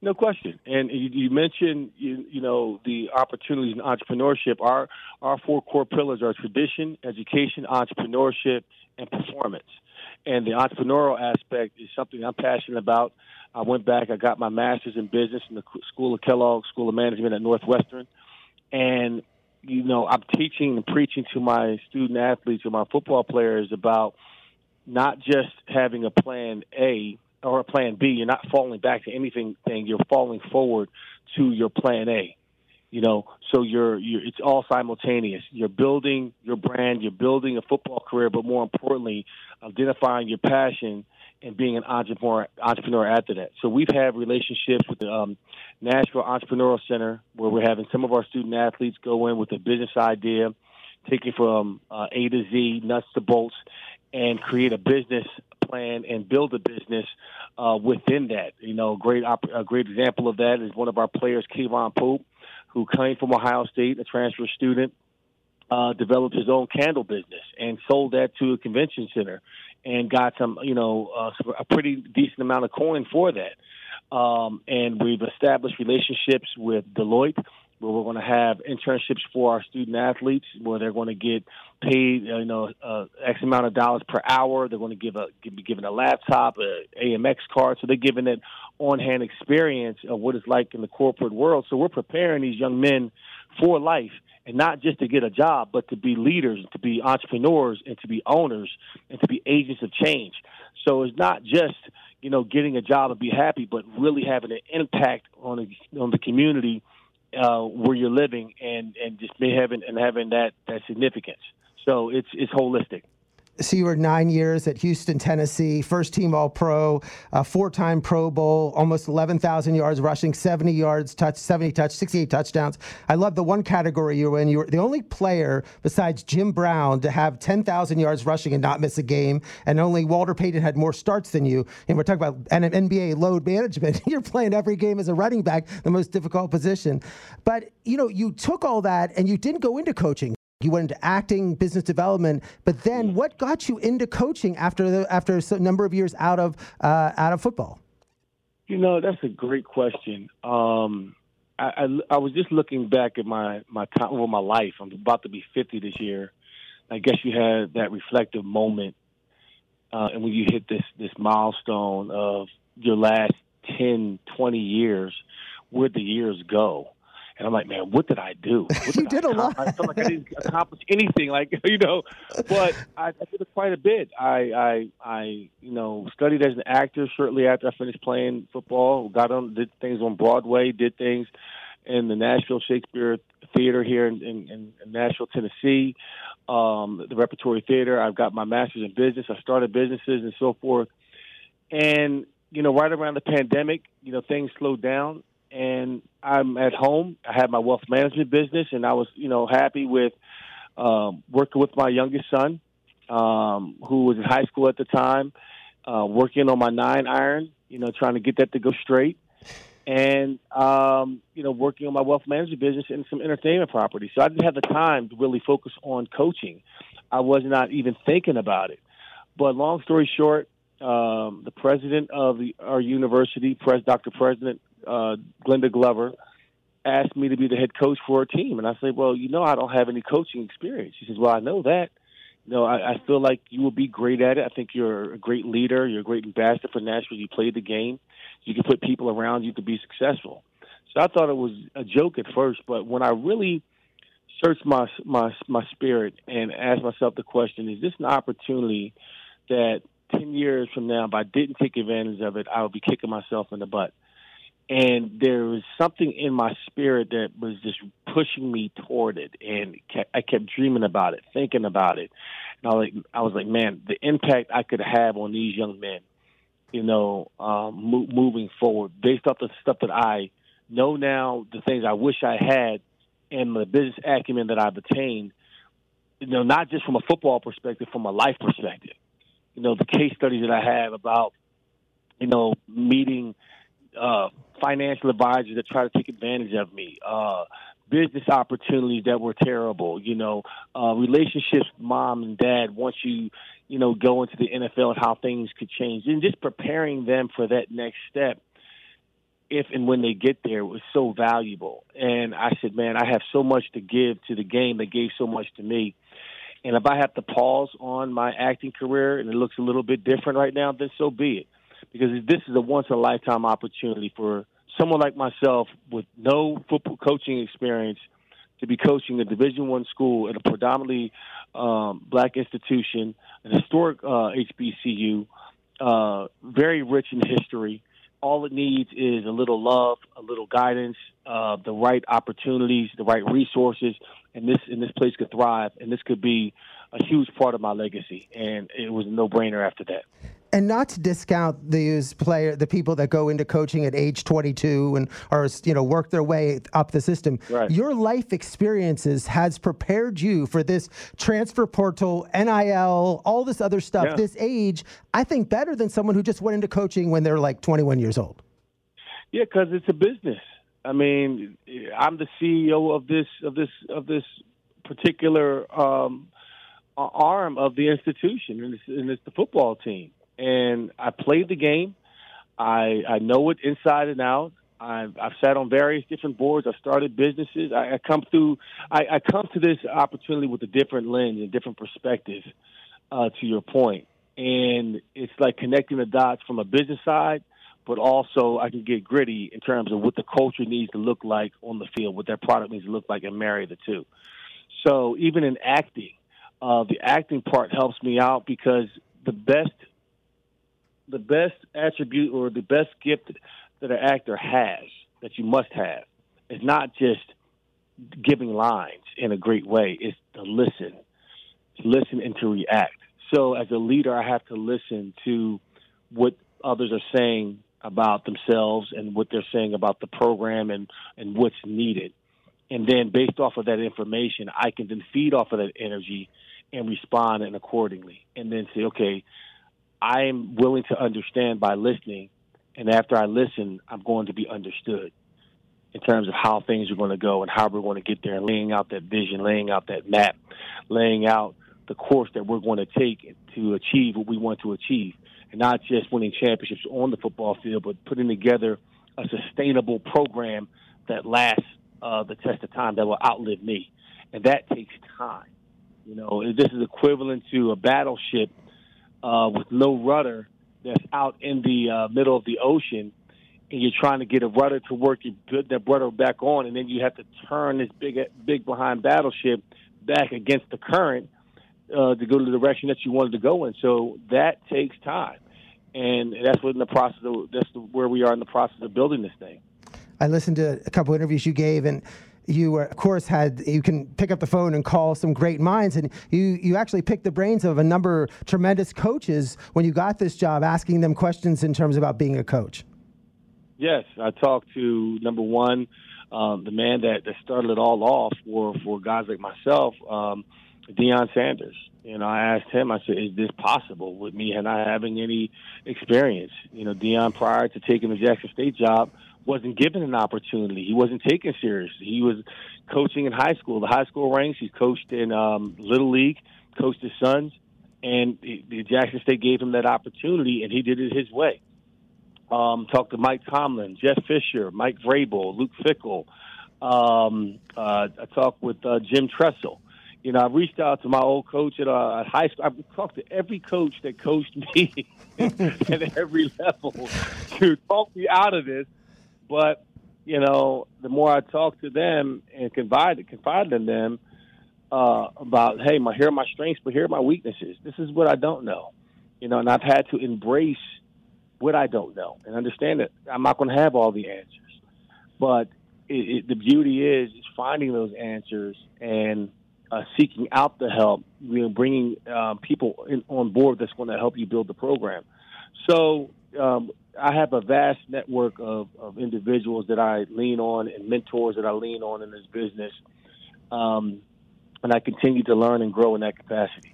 No question. And you, you mentioned, you, you know, the opportunities in entrepreneurship. Our, our four core pillars are tradition, education, entrepreneurship, and performance. And the entrepreneurial aspect is something I'm passionate about. I went back, I got my master's in business in the School of Kellogg, School of Management at Northwestern. And, you know, I'm teaching and preaching to my student athletes and my football players about not just having a plan A or a plan B. You're not falling back to anything. You're falling forward to your plan A. You know, so you're, you're it's all simultaneous. You're building your brand. You're building a football career, but more importantly, identifying your passion and being an entrepreneur, entrepreneur after that. So we've had relationships with the um, Nashville Entrepreneurial Center, where we're having some of our student athletes go in with a business idea, take it from uh, A to Z, nuts to bolts, and create a business plan and build a business uh, within that. You know, great op- a great example of that is one of our players, Kayvon Pope, who came from Ohio State, a transfer student, uh, developed his own candle business and sold that to a convention center and got some, you know, uh, a pretty decent amount of coin for that. Um, and we've established relationships with Deloitte where we're going to have internships for our student athletes, where they're going to get paid, you know, uh, X amount of dollars per hour. They're going to give a be given a laptop, an A M X card. So they're giving that on-hand experience of what it's like in the corporate world. So we're preparing these young men for life, and not just to get a job, but to be leaders, to be entrepreneurs, and to be owners, and to be agents of change. So it's not just, you know, getting a job and be happy, but really having an impact on a, on the community uh, where you're living, and, and just having and having that, that significance. So it's it's holistic. So you were nine years at Houston, Tennessee, first-team All-Pro, a four-time Pro Bowl, almost eleven thousand yards rushing, seventy yards touch, seventy touch, sixty-eight touchdowns. I love the one category you were in. You were the only player besides Jim Brown to have ten thousand yards rushing and not miss a game, and only Walter Payton had more starts than you. And we're talking about an N B A load management. You're playing every game as a running back, the most difficult position. But, you know, you took all that, and you didn't go into coaching. You went into acting, business development, but then what got you into coaching after the, after a number of years out of uh, out of football? You know, that's a great question. Um, I, I, I was just looking back at my my time over my life. I'm about to be fifty this year. I guess you had that reflective moment, uh, and when you hit this this milestone of your last ten, twenty years, where'd the years go? And I'm like, man, what did I do? What did you I did a lot. I felt like I didn't accomplish anything, like, you know. But I, I did quite a bit. I, I, I, you know, studied as an actor shortly after I finished playing football. Got on, did things on Broadway, did things in the Nashville Shakespeare Theater here in, in, in Nashville, Tennessee, um, the Repertory Theater. I've got my master's in business. I started businesses and so forth. And, you know, right around the pandemic, you know, things slowed down. And I'm at home. I had my wealth management business, and I was, you know, happy with um, working with my youngest son, um, who was in high school at the time, uh, working on my nine iron, you know, trying to get that to go straight, and, um, you know, working on my wealth management business and some entertainment properties. So I didn't have the time to really focus on coaching. I was not even thinking about it. But long story short, um, the president of the, our university, Doctor President, Uh, Glenda Glover, asked me to be the head coach for her team. And I said, well, you know, I don't have any coaching experience. She says, well, I know that. You know, I, I feel like you will be great at it. I think you're a great leader. You're a great ambassador for Nashville. You played the game. You can put people around you to be successful. So I thought it was a joke at first, but when I really searched my my, my spirit and asked myself the question, is this an opportunity that ten years from now, if I didn't take advantage of it, I would be kicking myself in the butt? And there was something in my spirit that was just pushing me toward it, and kept, I kept dreaming about it, thinking about it. And I, like, I was like, man, the impact I could have on these young men, you know, um, mo- moving forward, based off the stuff that I know now, the things I wish I had, and the business acumen that I've attained, you know, not just from a football perspective, from a life perspective. You know, the case studies that I have about, you know, meeting uh financial advisors that try to take advantage of me, uh, business opportunities that were terrible, you know, uh, relationships, mom and dad, once you, you know, go into the N F L and how things could change, and just preparing them for that next step, if and when they get there, was so valuable. And I said, man, I have so much to give to the game that gave so much to me. And if I have to pause on my acting career and it looks a little bit different right now, then so be it. Because this is a once-in-a-lifetime opportunity for someone like myself with no football coaching experience to be coaching a Division One school at a predominantly um, black institution, an historic uh, H B C U, uh, very rich in history. All it needs is a little love, a little guidance, uh, the right opportunities, the right resources, and this and this place could thrive, and this could be a huge part of my legacy. And it was a no-brainer after that. And not to discount these player, the people that go into coaching at age twenty-two and are, you know, work their way up the system. Right. Your life experiences has prepared you for this transfer portal, N I L, all this other stuff. Yeah. This age, I think, better than someone who just went into coaching when they're like twenty-one years old. Yeah, because it's a business. I mean, I'm the C E O of this of this of this particular um, arm of the institution, and it's, and it's the football team. And I played the game. I, I know it inside and out. I've, I've sat on various different boards. I've started businesses. I, I come through. I, I come to this opportunity with a different lens and different perspective. Uh, to your point, and it's like connecting the dots from a business side, but also I can get gritty in terms of what the culture needs to look like on the field, what their product needs to look like, and marry the two. So even in acting, uh, the acting part helps me out because the best, the best attribute or the best gift that an actor has that you must have is not just giving lines in a great way. It's to listen, to listen and to react. So as a leader, I have to listen to what others are saying about themselves and what they're saying about the program and, and what's needed. And then based off of that information, I can then feed off of that energy and respond and accordingly. And then say, okay, I am willing to understand by listening. And after I listen, I'm going to be understood in terms of how things are going to go and how we're going to get there, and laying out that vision, laying out that map, laying out the course that we're going to take to achieve what we want to achieve, and not just winning championships on the football field, but putting together a sustainable program that lasts uh, the test of time, that will outlive me. And that takes time. You know, this is equivalent to a battleship uh, with no rudder that's out in the uh, middle of the ocean, and you're trying to get a rudder to work. You put that rudder back on, and then you have to turn this big, big behind battleship back against the current Uh, to go to the direction that you wanted to go in. So that takes time. And that's what in the process of, that's the, where we are in the process of building this thing. I listened to a couple of interviews you gave, and you were, of course, had you can pick up the phone and call some great minds, and you, you actually picked the brains of a number of tremendous coaches when you got this job, asking them questions in terms about being a coach. Yes, I talked to, number one, um, the man that, that started it all off for, for guys like myself, um, Deion Sanders. You know, I asked him, I said, is this possible with me and not having any experience? You know, Deion, prior to taking the Jackson State job, wasn't given an opportunity. He wasn't taken seriously. He was coaching in high school, the high school ranks. He coached in um, Little League, coached his sons, and the Jackson State gave him that opportunity, and he did it his way. Um, talked to Mike Tomlin, Jeff Fisher, Mike Vrabel, Luke Fickell. Um, uh, I talked with uh, Jim Tressel. You know, I reached out to my old coach at, uh, at high school. I've talked to every coach that coached me at every level to talk me out of this. But, you know, the more I talked to them and confided, confided in them uh, about, hey, my, here are my strengths, but here are my weaknesses. This is what I don't know. You know, and I've had to embrace what I don't know and understand that I'm not going to have all the answers. But it, it, the beauty is, is finding those answers and – Uh, seeking out the help, you know, bringing uh, people in, on board that's going to help you build the program. So um, I have a vast network of, of individuals that I lean on and mentors that I lean on in this business, um, and I continue to learn and grow in that capacity.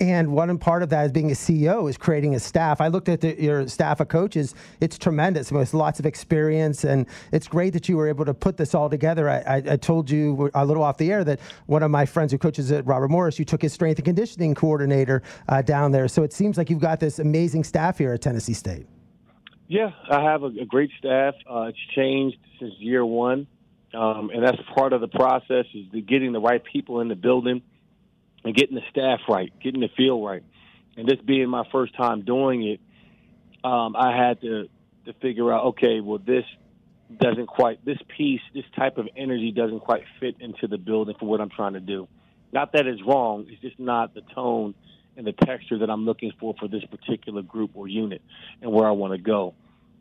And one part of that is being a C E O is creating a staff. I looked at the, your staff of coaches. It's tremendous. There's lots of experience, and it's great that you were able to put this all together. I, I, I told you a little off the air that one of my friends who coaches at Robert Morris, you took his strength and conditioning coordinator uh, down there. So it seems like you've got this amazing staff here at Tennessee State. Yeah, I have a, a great staff. Uh, it's changed since year one, um, and that's part of the process is the getting the right people in the building. And getting the staff right, getting the field right. And this being my first time doing it, um, I had to, to figure out, okay, well, this doesn't quite, this piece, this type of energy doesn't quite fit into the building for what I'm trying to do. Not that it's wrong. It's just not the tone and the texture that I'm looking for for this particular group or unit and where I want to go.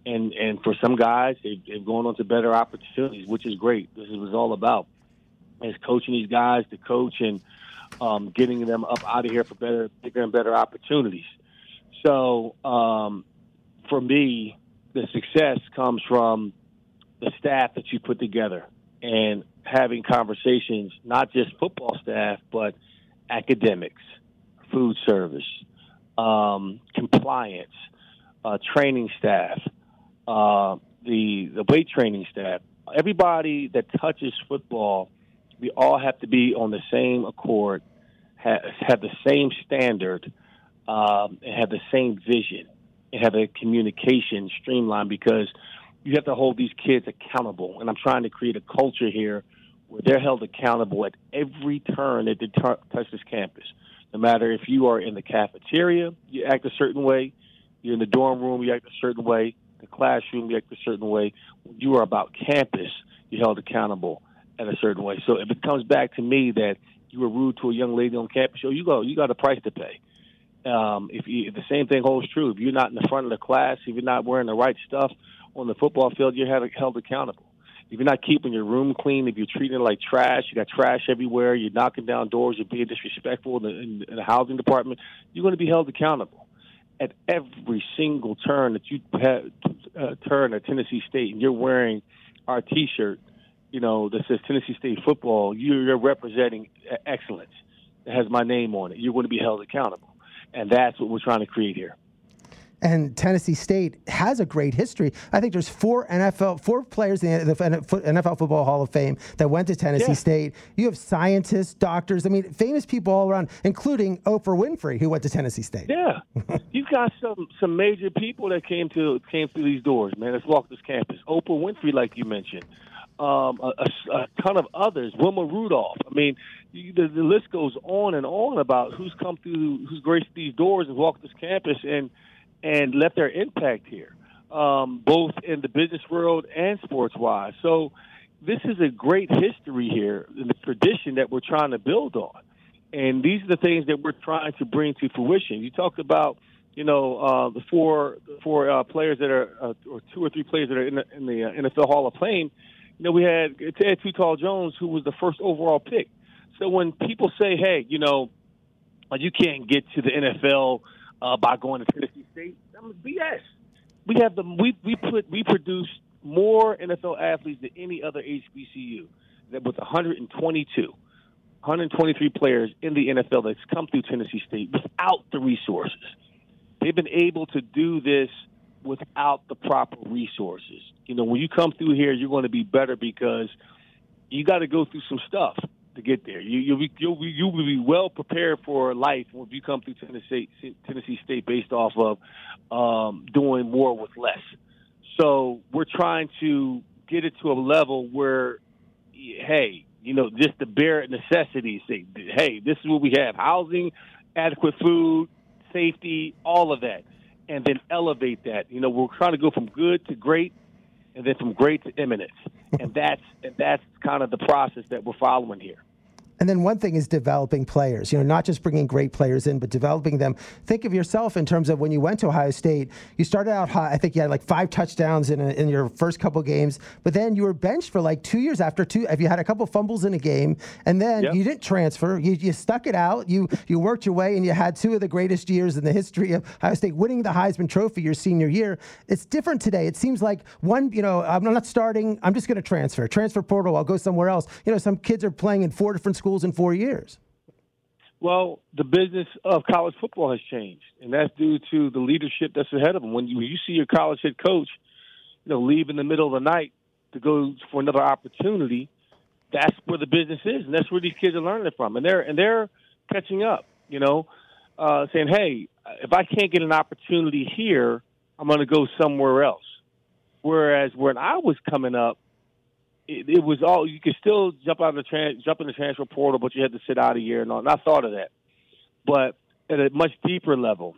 And and for some guys, they've, they've gone on to better opportunities, which is great. This is what it's all about, is coaching these guys to coach and Um, getting them up out of here for better, bigger and better opportunities. So um, for me, the success comes from the staff that you put together and having conversations, not just football staff, but academics, food service, um, compliance, uh, training staff, uh, the, the weight training staff. Everybody that touches football, we all have to be on the same accord, have, have the same standard, um, and have the same vision, and have a communication streamlined because you have to hold these kids accountable. And I'm trying to create a culture here where they're held accountable at every turn that they t- touch this campus. No matter if you are in the cafeteria, you act a certain way. You're in the dorm room, you act a certain way. The classroom, you act a certain way. When you are about campus, you're held accountable in a certain way. So if it comes back to me that you were rude to a young lady on campus, oh, you go, you got a price to pay. Um, if, you, if the same thing holds true, if you're not in the front of the class, if you're not wearing the right stuff on the football field, you're held accountable. If you're not keeping your room clean, if you're treating it like trash, you got trash everywhere, you're knocking down doors, you're being disrespectful in the, in, in the housing department, you're going to be held accountable at every single turn that you have, uh, turn at Tennessee State, and you're wearing our T-shirt, you know, that says Tennessee State football. You're representing excellence. It has my name on it. You're going to be held accountable, and that's what we're trying to create here. And Tennessee State has a great history. I think there's four N F L, four players in the N F L Football Hall of Fame that went to Tennessee yeah. State. You have scientists, doctors. I mean, famous people all around, including Oprah Winfrey, who went to Tennessee State. Yeah, you've got some some major people that came to came through these doors, man. Let's walk this campus. Oprah Winfrey, like you mentioned, um, a, a, a ton of others. Wilma Rudolph. I mean, you, the, the list goes on and on about who's come through, who's graced these doors and walked this campus and. and left their impact here, um, both in the business world and sports-wise. So this is a great history here, the tradition that we're trying to build on. And these are the things that we're trying to bring to fruition. You talked about, you know, uh, the four, four uh, players that are uh, – or two or three players that are in the, in the uh, N F L Hall of Fame. You know, we had Ted Tootle-Jones, who was the first overall pick. So when people say, hey, you know, you can't get to the N F L – Uh, by going to Tennessee State, that was B S. We have the we we put we produce more N F L athletes than any other H B C U. That with one hundred twenty-two, one hundred twenty-three players in the N F L that's come through Tennessee State without the resources. They've been able to do this without the proper resources. You know, when you come through here, you're going to be better because you got to go through some stuff to get there. You you'll be, you'll be, you'll be well prepared for life when you come through Tennessee Tennessee State based off of um, doing more with less. So we're trying to get it to a level where, hey, you know, just the bare necessities. Say, hey, this is what we have: housing, adequate food, safety, all of that, and then elevate that. You know, we're trying to go from good to great, and then from great to eminence. And that's and that's kind of the process that we're following here. And then one thing is developing players, you know, not just bringing great players in, but developing them. Think of yourself in terms of when you went to Ohio State, you started out hot. I think you had like five touchdowns in a, in your first couple games, but then you were benched for like two years after two. If you had a couple fumbles in a game and then yep. you didn't transfer, you, you stuck it out. You, you worked your way and you had two of the greatest years in the history of Ohio State, winning the Heisman Trophy your senior year. It's different today. It seems like one, you know, I'm not starting. I'm just going to transfer, transfer portal. I'll go somewhere else. You know, some kids are playing in four different schools in four years. Well, the business of college football has changed, and that's due to the leadership that's ahead of them. When you, when you see your college head coach, you know, leave in the middle of the night to go for another opportunity, that's where the business is, and that's where these kids are learning it from, and they're and they're catching up. You know, uh, saying, "Hey, if I can't get an opportunity here, I'm going to go somewhere else." Whereas when I was coming up, It, it was all you could still jump out of the trans, jump in the transfer portal, but you had to sit out a year and all. And I thought of that, but at a much deeper level,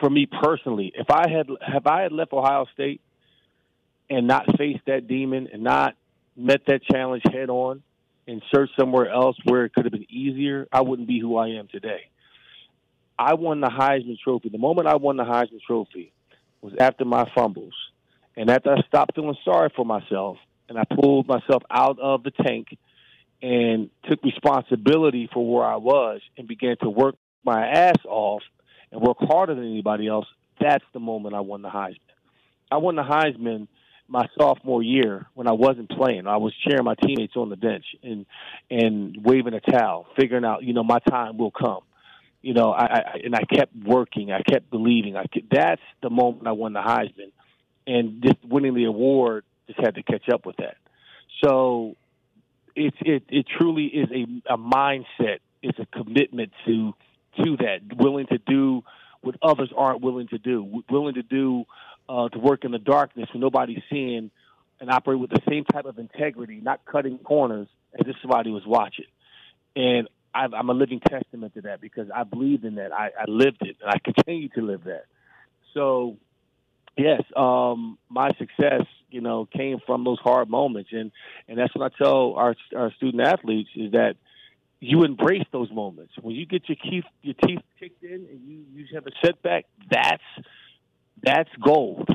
for me personally, if I had have I had left Ohio State and not faced that demon and not met that challenge head on and searched somewhere else where it could have been easier, I wouldn't be who I am today. I won the Heisman Trophy. The moment I won the Heisman Trophy was after my fumbles, and after I stopped feeling sorry for myself. And I pulled myself out of the tank and took responsibility for where I was and began to work my ass off and work harder than anybody else. That's the moment I won the Heisman. I won the Heisman my sophomore year when I wasn't playing. I was cheering my teammates on the bench and and waving a towel, figuring out, you know, my time will come. You know, I, I and I kept working. I kept believing. I kept, that's the moment I won the Heisman. And just winning the award, just had to catch up with that. So it it, it truly is a, a mindset. It's a commitment to to that, willing to do what others aren't willing to do, willing to do uh, to work in the darkness when nobody's seeing and operate with the same type of integrity, not cutting corners as if somebody was watching. And I've, I'm a living testament to that because I believed in that. I, I lived it, and I continue to live that. So, yes, um, my success, you know, came from those hard moments. And, and that's what I tell our, our student-athletes is that you embrace those moments. When you get your teeth, your teeth kicked in and you, you have a setback, that's that's gold.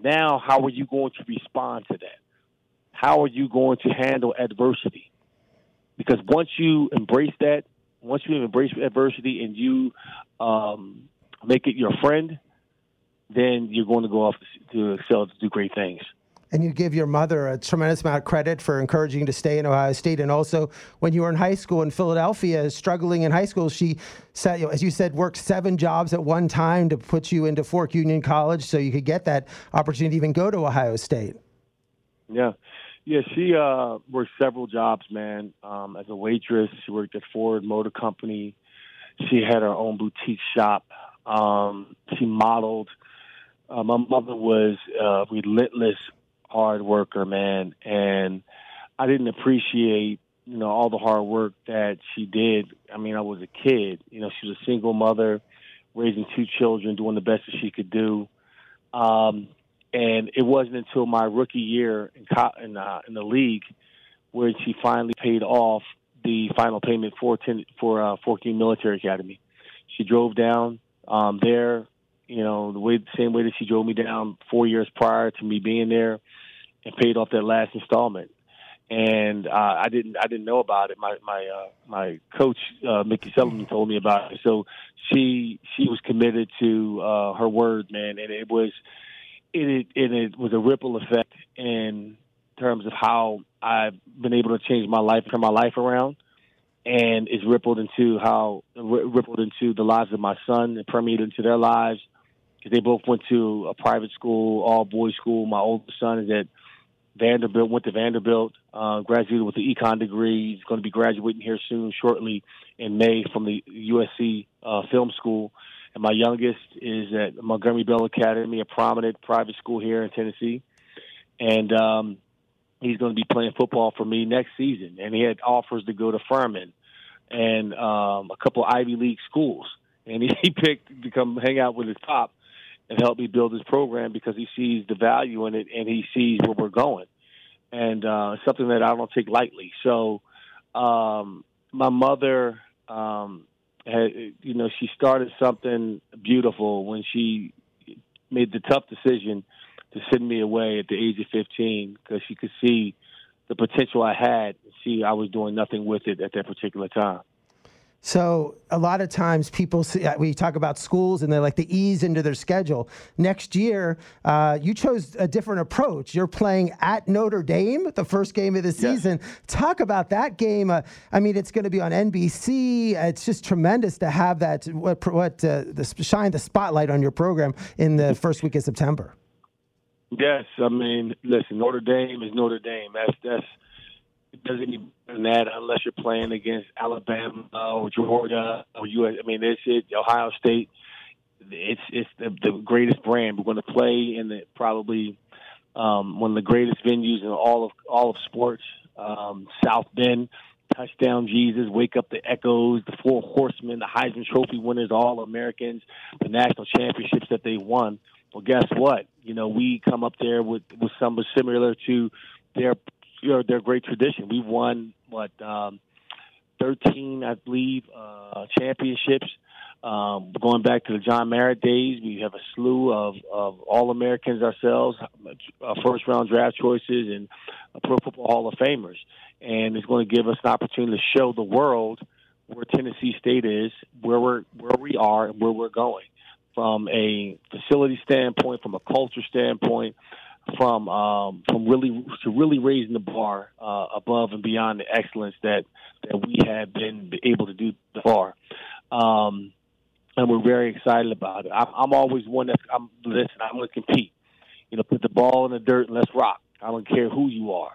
Now how are you going to respond to that? How are you going to handle adversity? Because once you embrace that, once you embrace adversity and you um, make it your friend, then you're going to go off to excel, to do great things. And you give your mother a tremendous amount of credit for encouraging you to stay in Ohio State. And also, when you were in high school in Philadelphia, struggling in high school, she, sat, as you said, worked seven jobs at one time to put you into Fork Union College so you could get that opportunity to even go to Ohio State. Yeah. Yeah, she uh, worked several jobs, man. Um, as a waitress, she worked at Ford Motor Company. She had her own boutique shop. Um, she modeled. Uh, my mother was a relentless hard worker, man, and I didn't appreciate, you know, all the hard work that she did. I mean, I was a kid. You know, she was a single mother, raising two children, doing the best that she could do. Um, and it wasn't until my rookie year in, co- in, uh, in the league where she finally paid off the final payment for ten, for uh, Fork Union Military Academy. She drove down um, there, you know, the way, same way that she drove me down four years prior to me being there, and paid off that last installment. And uh, I didn't I didn't know about it. My my uh, my coach, uh, Mickey Sullivan, told me about it. So she she was committed to uh, her word, man. And it was it, it it was a ripple effect in terms of how I've been able to change my life, turn my life around, and it's rippled into how rippled into the lives of my son and permeated into their lives. They both went to a private school, all boys school. My oldest son is at Vanderbilt, went to Vanderbilt, uh, graduated with an econ degree. He's going to be graduating here soon, shortly in May, from the U S C uh, Film School. And my youngest is at Montgomery Bell Academy, a prominent private school here in Tennessee. And um, he's going to be playing football for me next season. And he had offers to go to Furman and um, a couple of Ivy League schools. And he, he picked to come hang out with his pop and help me build this program because he sees the value in it and he sees where we're going. And uh, something that I don't take lightly. So um, my mother, um, had, you know, she started something beautiful when she made the tough decision to send me away at the age of fifteen because she could see the potential I had. See, I was doing nothing with it at that particular time. So a lot of times people see, we talk about schools and they're like the ease into their schedule. Next year, uh, you chose a different approach. You're playing at Notre Dame, the first game of the season. Yeah. Talk about that game. Uh, I mean, it's going to be on N B C. It's just tremendous to have that, what, what uh, the, shine the spotlight on your program in the first week of September. Yes. I mean, listen, Notre Dame is Notre Dame. That's, that's, It doesn't get better than that unless you're playing against Alabama or Georgia or U S. I mean, this it, Ohio State. It's it's the, the greatest brand. We're going to play in the, probably um, one of the greatest venues in all of all of sports. Um, South Bend, Touchdown Jesus, Wake Up the Echoes, the Four Horsemen, the Heisman Trophy winners, all Americans, the national championships that they won. Well, guess what? You know, we come up there with with something similar to their. You know, their great tradition. We've won, what, um, thirteen, I believe, uh, championships. Um, going back to the John Merritt days, we have a slew of, of All-Americans ourselves, uh, first-round draft choices, and uh, Pro Football Hall of Famers. And it's going to give us an opportunity to show the world where Tennessee State is, where we're, where we are, and where we're going from a facility standpoint, from a culture standpoint, from um, from really to really raising the bar uh, above and beyond the excellence that, that we have been able to do so far. Um, and we're very excited about it. I'm, I'm always one that's, I'm, listen, I'm going to compete. You know, put the ball in the dirt and let's rock. I don't care who you are.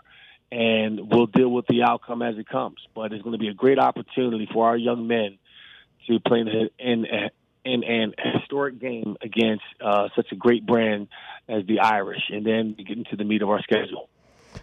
And we'll deal with the outcome as it comes. But it's going to be a great opportunity for our young men to play in, in, in an historic game against uh, such a great brand as the Irish, and then we get into the meat of our schedule.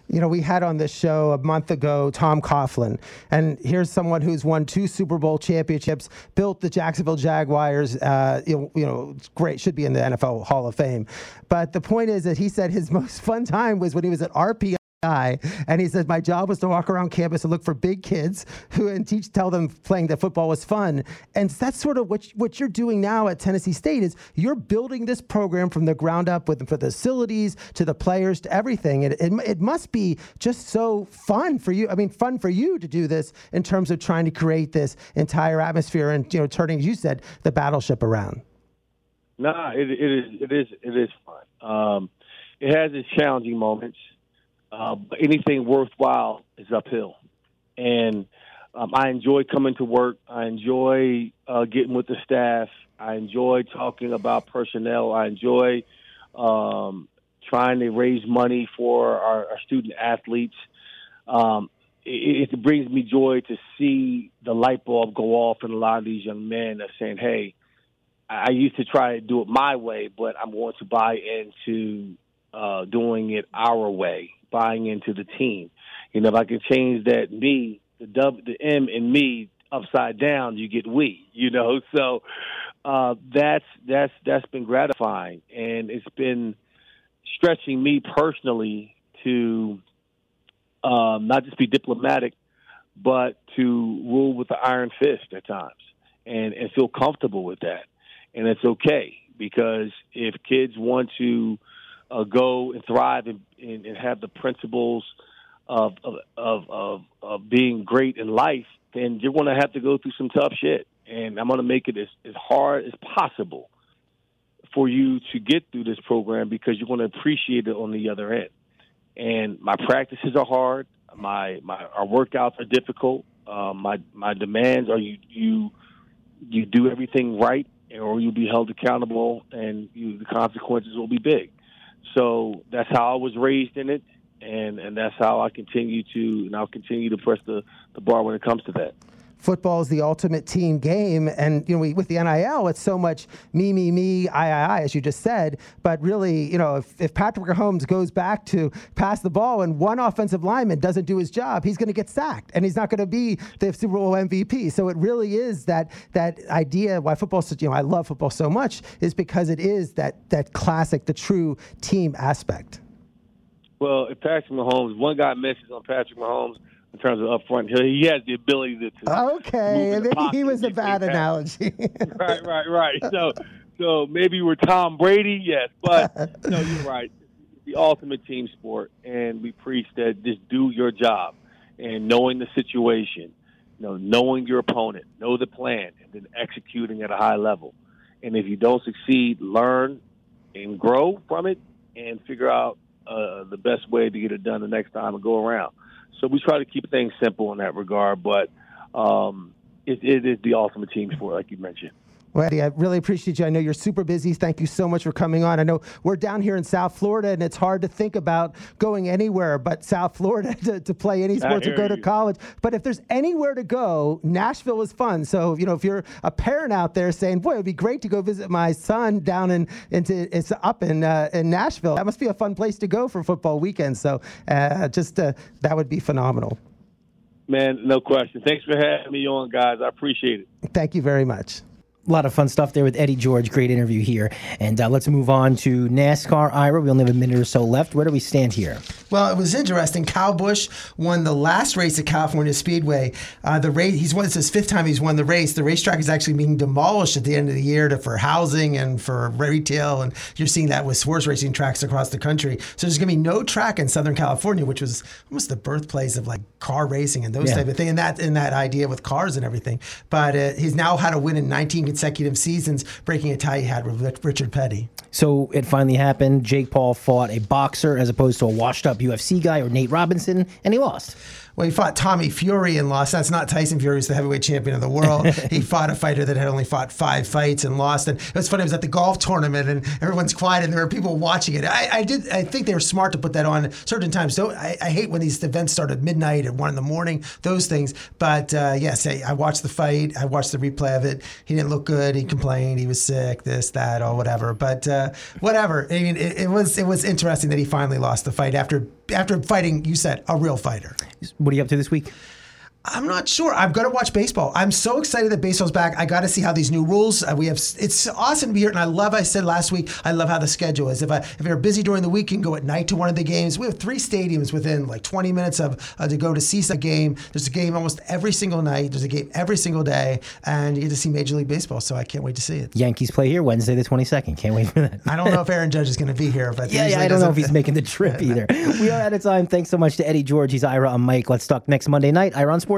You know, we had on this show a month ago Tom Coughlin, and here's someone who's won two Super Bowl championships, built the Jacksonville Jaguars. Uh, you know, it's great, should be in the N F L Hall of Fame. But the point is that he said his most fun time was when he was at R P I. And he said, my job was to walk around campus and look for big kids who and teach, tell them playing that football was fun. And that's sort of what, what you're doing now at Tennessee State is you're building this program from the ground up with the facilities to the players to everything. It, it, it must be just so fun for you. I mean, fun for you to do this in terms of trying to create this entire atmosphere and, you know, turning, as you said, the battleship around. No, nah, it, it is. It is. It is fun. Um, it has its challenging moments. Uh, but anything worthwhile is uphill. And um, I enjoy coming to work. I enjoy uh, getting with the staff. I enjoy talking about personnel. I enjoy um, trying to raise money for our, our student athletes. Um, it, it brings me joy to see the light bulb go off in a lot of these young men that are saying, hey, I used to try to do it my way, but I'm going to buy into uh, doing it our way. Buying into the team. You know, if I can change that me, the W, the M in me upside down, you get we, you know. So uh, that's that's that's been gratifying, and it's been stretching me personally to um, not just be diplomatic, but to rule with the iron fist at times and, and feel comfortable with that. And it's okay, because if kids want to Uh, go and thrive and, and, and have the principles of of, of of of being great in life, then you're going to have to go through some tough shit. And I'm going to make it as, as hard as possible for you to get through this program, because you're going to appreciate it on the other end. And my practices are hard. My my our workouts are difficult. Uh, my my demands are you you you do everything right, or you'll be held accountable, and you, the consequences will be big. So that's how I was raised in it, and, and that's how I continue to, and I'll continue to press the, the bar when it comes to that. Football is the ultimate team game, and you know, we, with the N I L, it's so much me, me, me, I, I, I, as you just said. But really, you know, if, if Patrick Mahomes goes back to pass the ball and one offensive lineman doesn't do his job, he's going to get sacked, and he's not going to be the Super Bowl M V P. So it really is that that idea why football, you know, I love football so much, is because it is that that classic, the true team aspect. Well, if Patrick Mahomes, one guy misses on Patrick Mahomes. In terms of upfront, he has the ability to. to okay, maybe he was a bad analogy. right, right, right. So, so maybe we're Tom Brady, yes, but no, you're right. It's the ultimate team sport, and we preach that just do your job, and knowing the situation, you know, knowing your opponent, know the plan, and then executing at a high level. And if you don't succeed, learn and grow from it, and figure out uh, the best way to get it done the next time and go around. So we try to keep things simple in that regard, but um, it, it is the ultimate team sport, like you mentioned. Well, Eddie, I really appreciate you. I know you're super busy. Thank you so much for coming on. I know we're down here in South Florida, and it's hard to think about going anywhere but South Florida to, to play any sports or go to college. But if there's anywhere to go, Nashville is fun. So, you know, if you're a parent out there saying, boy, it would be great to go visit my son down in into it's up in uh, in Nashville, that must be a fun place to go for football weekend. So uh, just uh, that would be phenomenal. Man, no question. Thanks for having me on, guys. I appreciate it. Thank you very much. A lot of fun stuff there with Eddie George. Great interview here. And uh, let's move on to NASCAR, Ira. We only have a minute or so left. Where do we stand here? Well, it was interesting. Kyle Busch won the last race at California Speedway. Uh, the race, he's won, it's his fifth time he's won the race. The racetrack is actually being demolished at the end of the year to, for housing and for retail. And you're seeing that with sports racing tracks across the country. So there's going to be no track in Southern California, which was almost the birthplace of like car racing and those yeah. type of things. And that, and that idea with cars and everything. But uh, he's now had a win in nineteen consecutive seasons, breaking a tie he had with Richard Petty. So it finally happened. Jake Paul fought a boxer as opposed to a washed-up U F C guy or Nate Robinson, and he lost. Well, he fought Tommy Fury and lost. That's not Tyson Fury, who's the heavyweight champion of the world. He fought a fighter that had only fought five fights and lost. And it was funny. It was at the golf tournament, and everyone's quiet, and there were people watching it. I, I did. I think they were smart to put that on certain times. So I, I hate when these events start at midnight and one in the morning. Those things. But uh, yes, I, I watched the fight. I watched the replay of it. He didn't look good. He complained. He was sick. This, that, or whatever. But uh, whatever. I mean, it, it was it was interesting that he finally lost the fight after after fighting. You said a real fighter. What are you up to this week? I'm not sure. I've got to watch baseball. I'm so excited that baseball's back. I got to see how these new rules uh, we have. It's awesome to be here, and I love. I said last week, I love how the schedule is. If I if you're busy during the week, you can go at night to one of the games. We have three stadiums within like twenty minutes of uh, to go to see a game. There's a game almost every single night. There's a game every single day, and you get to see Major League Baseball. So I can't wait to see it. Yankees play here Wednesday the twenty-second. Can't wait for that. I don't know if Aaron Judge is going to be here, but yeah, yeah I don't know if he's making the trip either. We are out of time. Thanks so much to Eddie George. He's Ira on Mike. Let's talk next Monday night. Ira on Sports.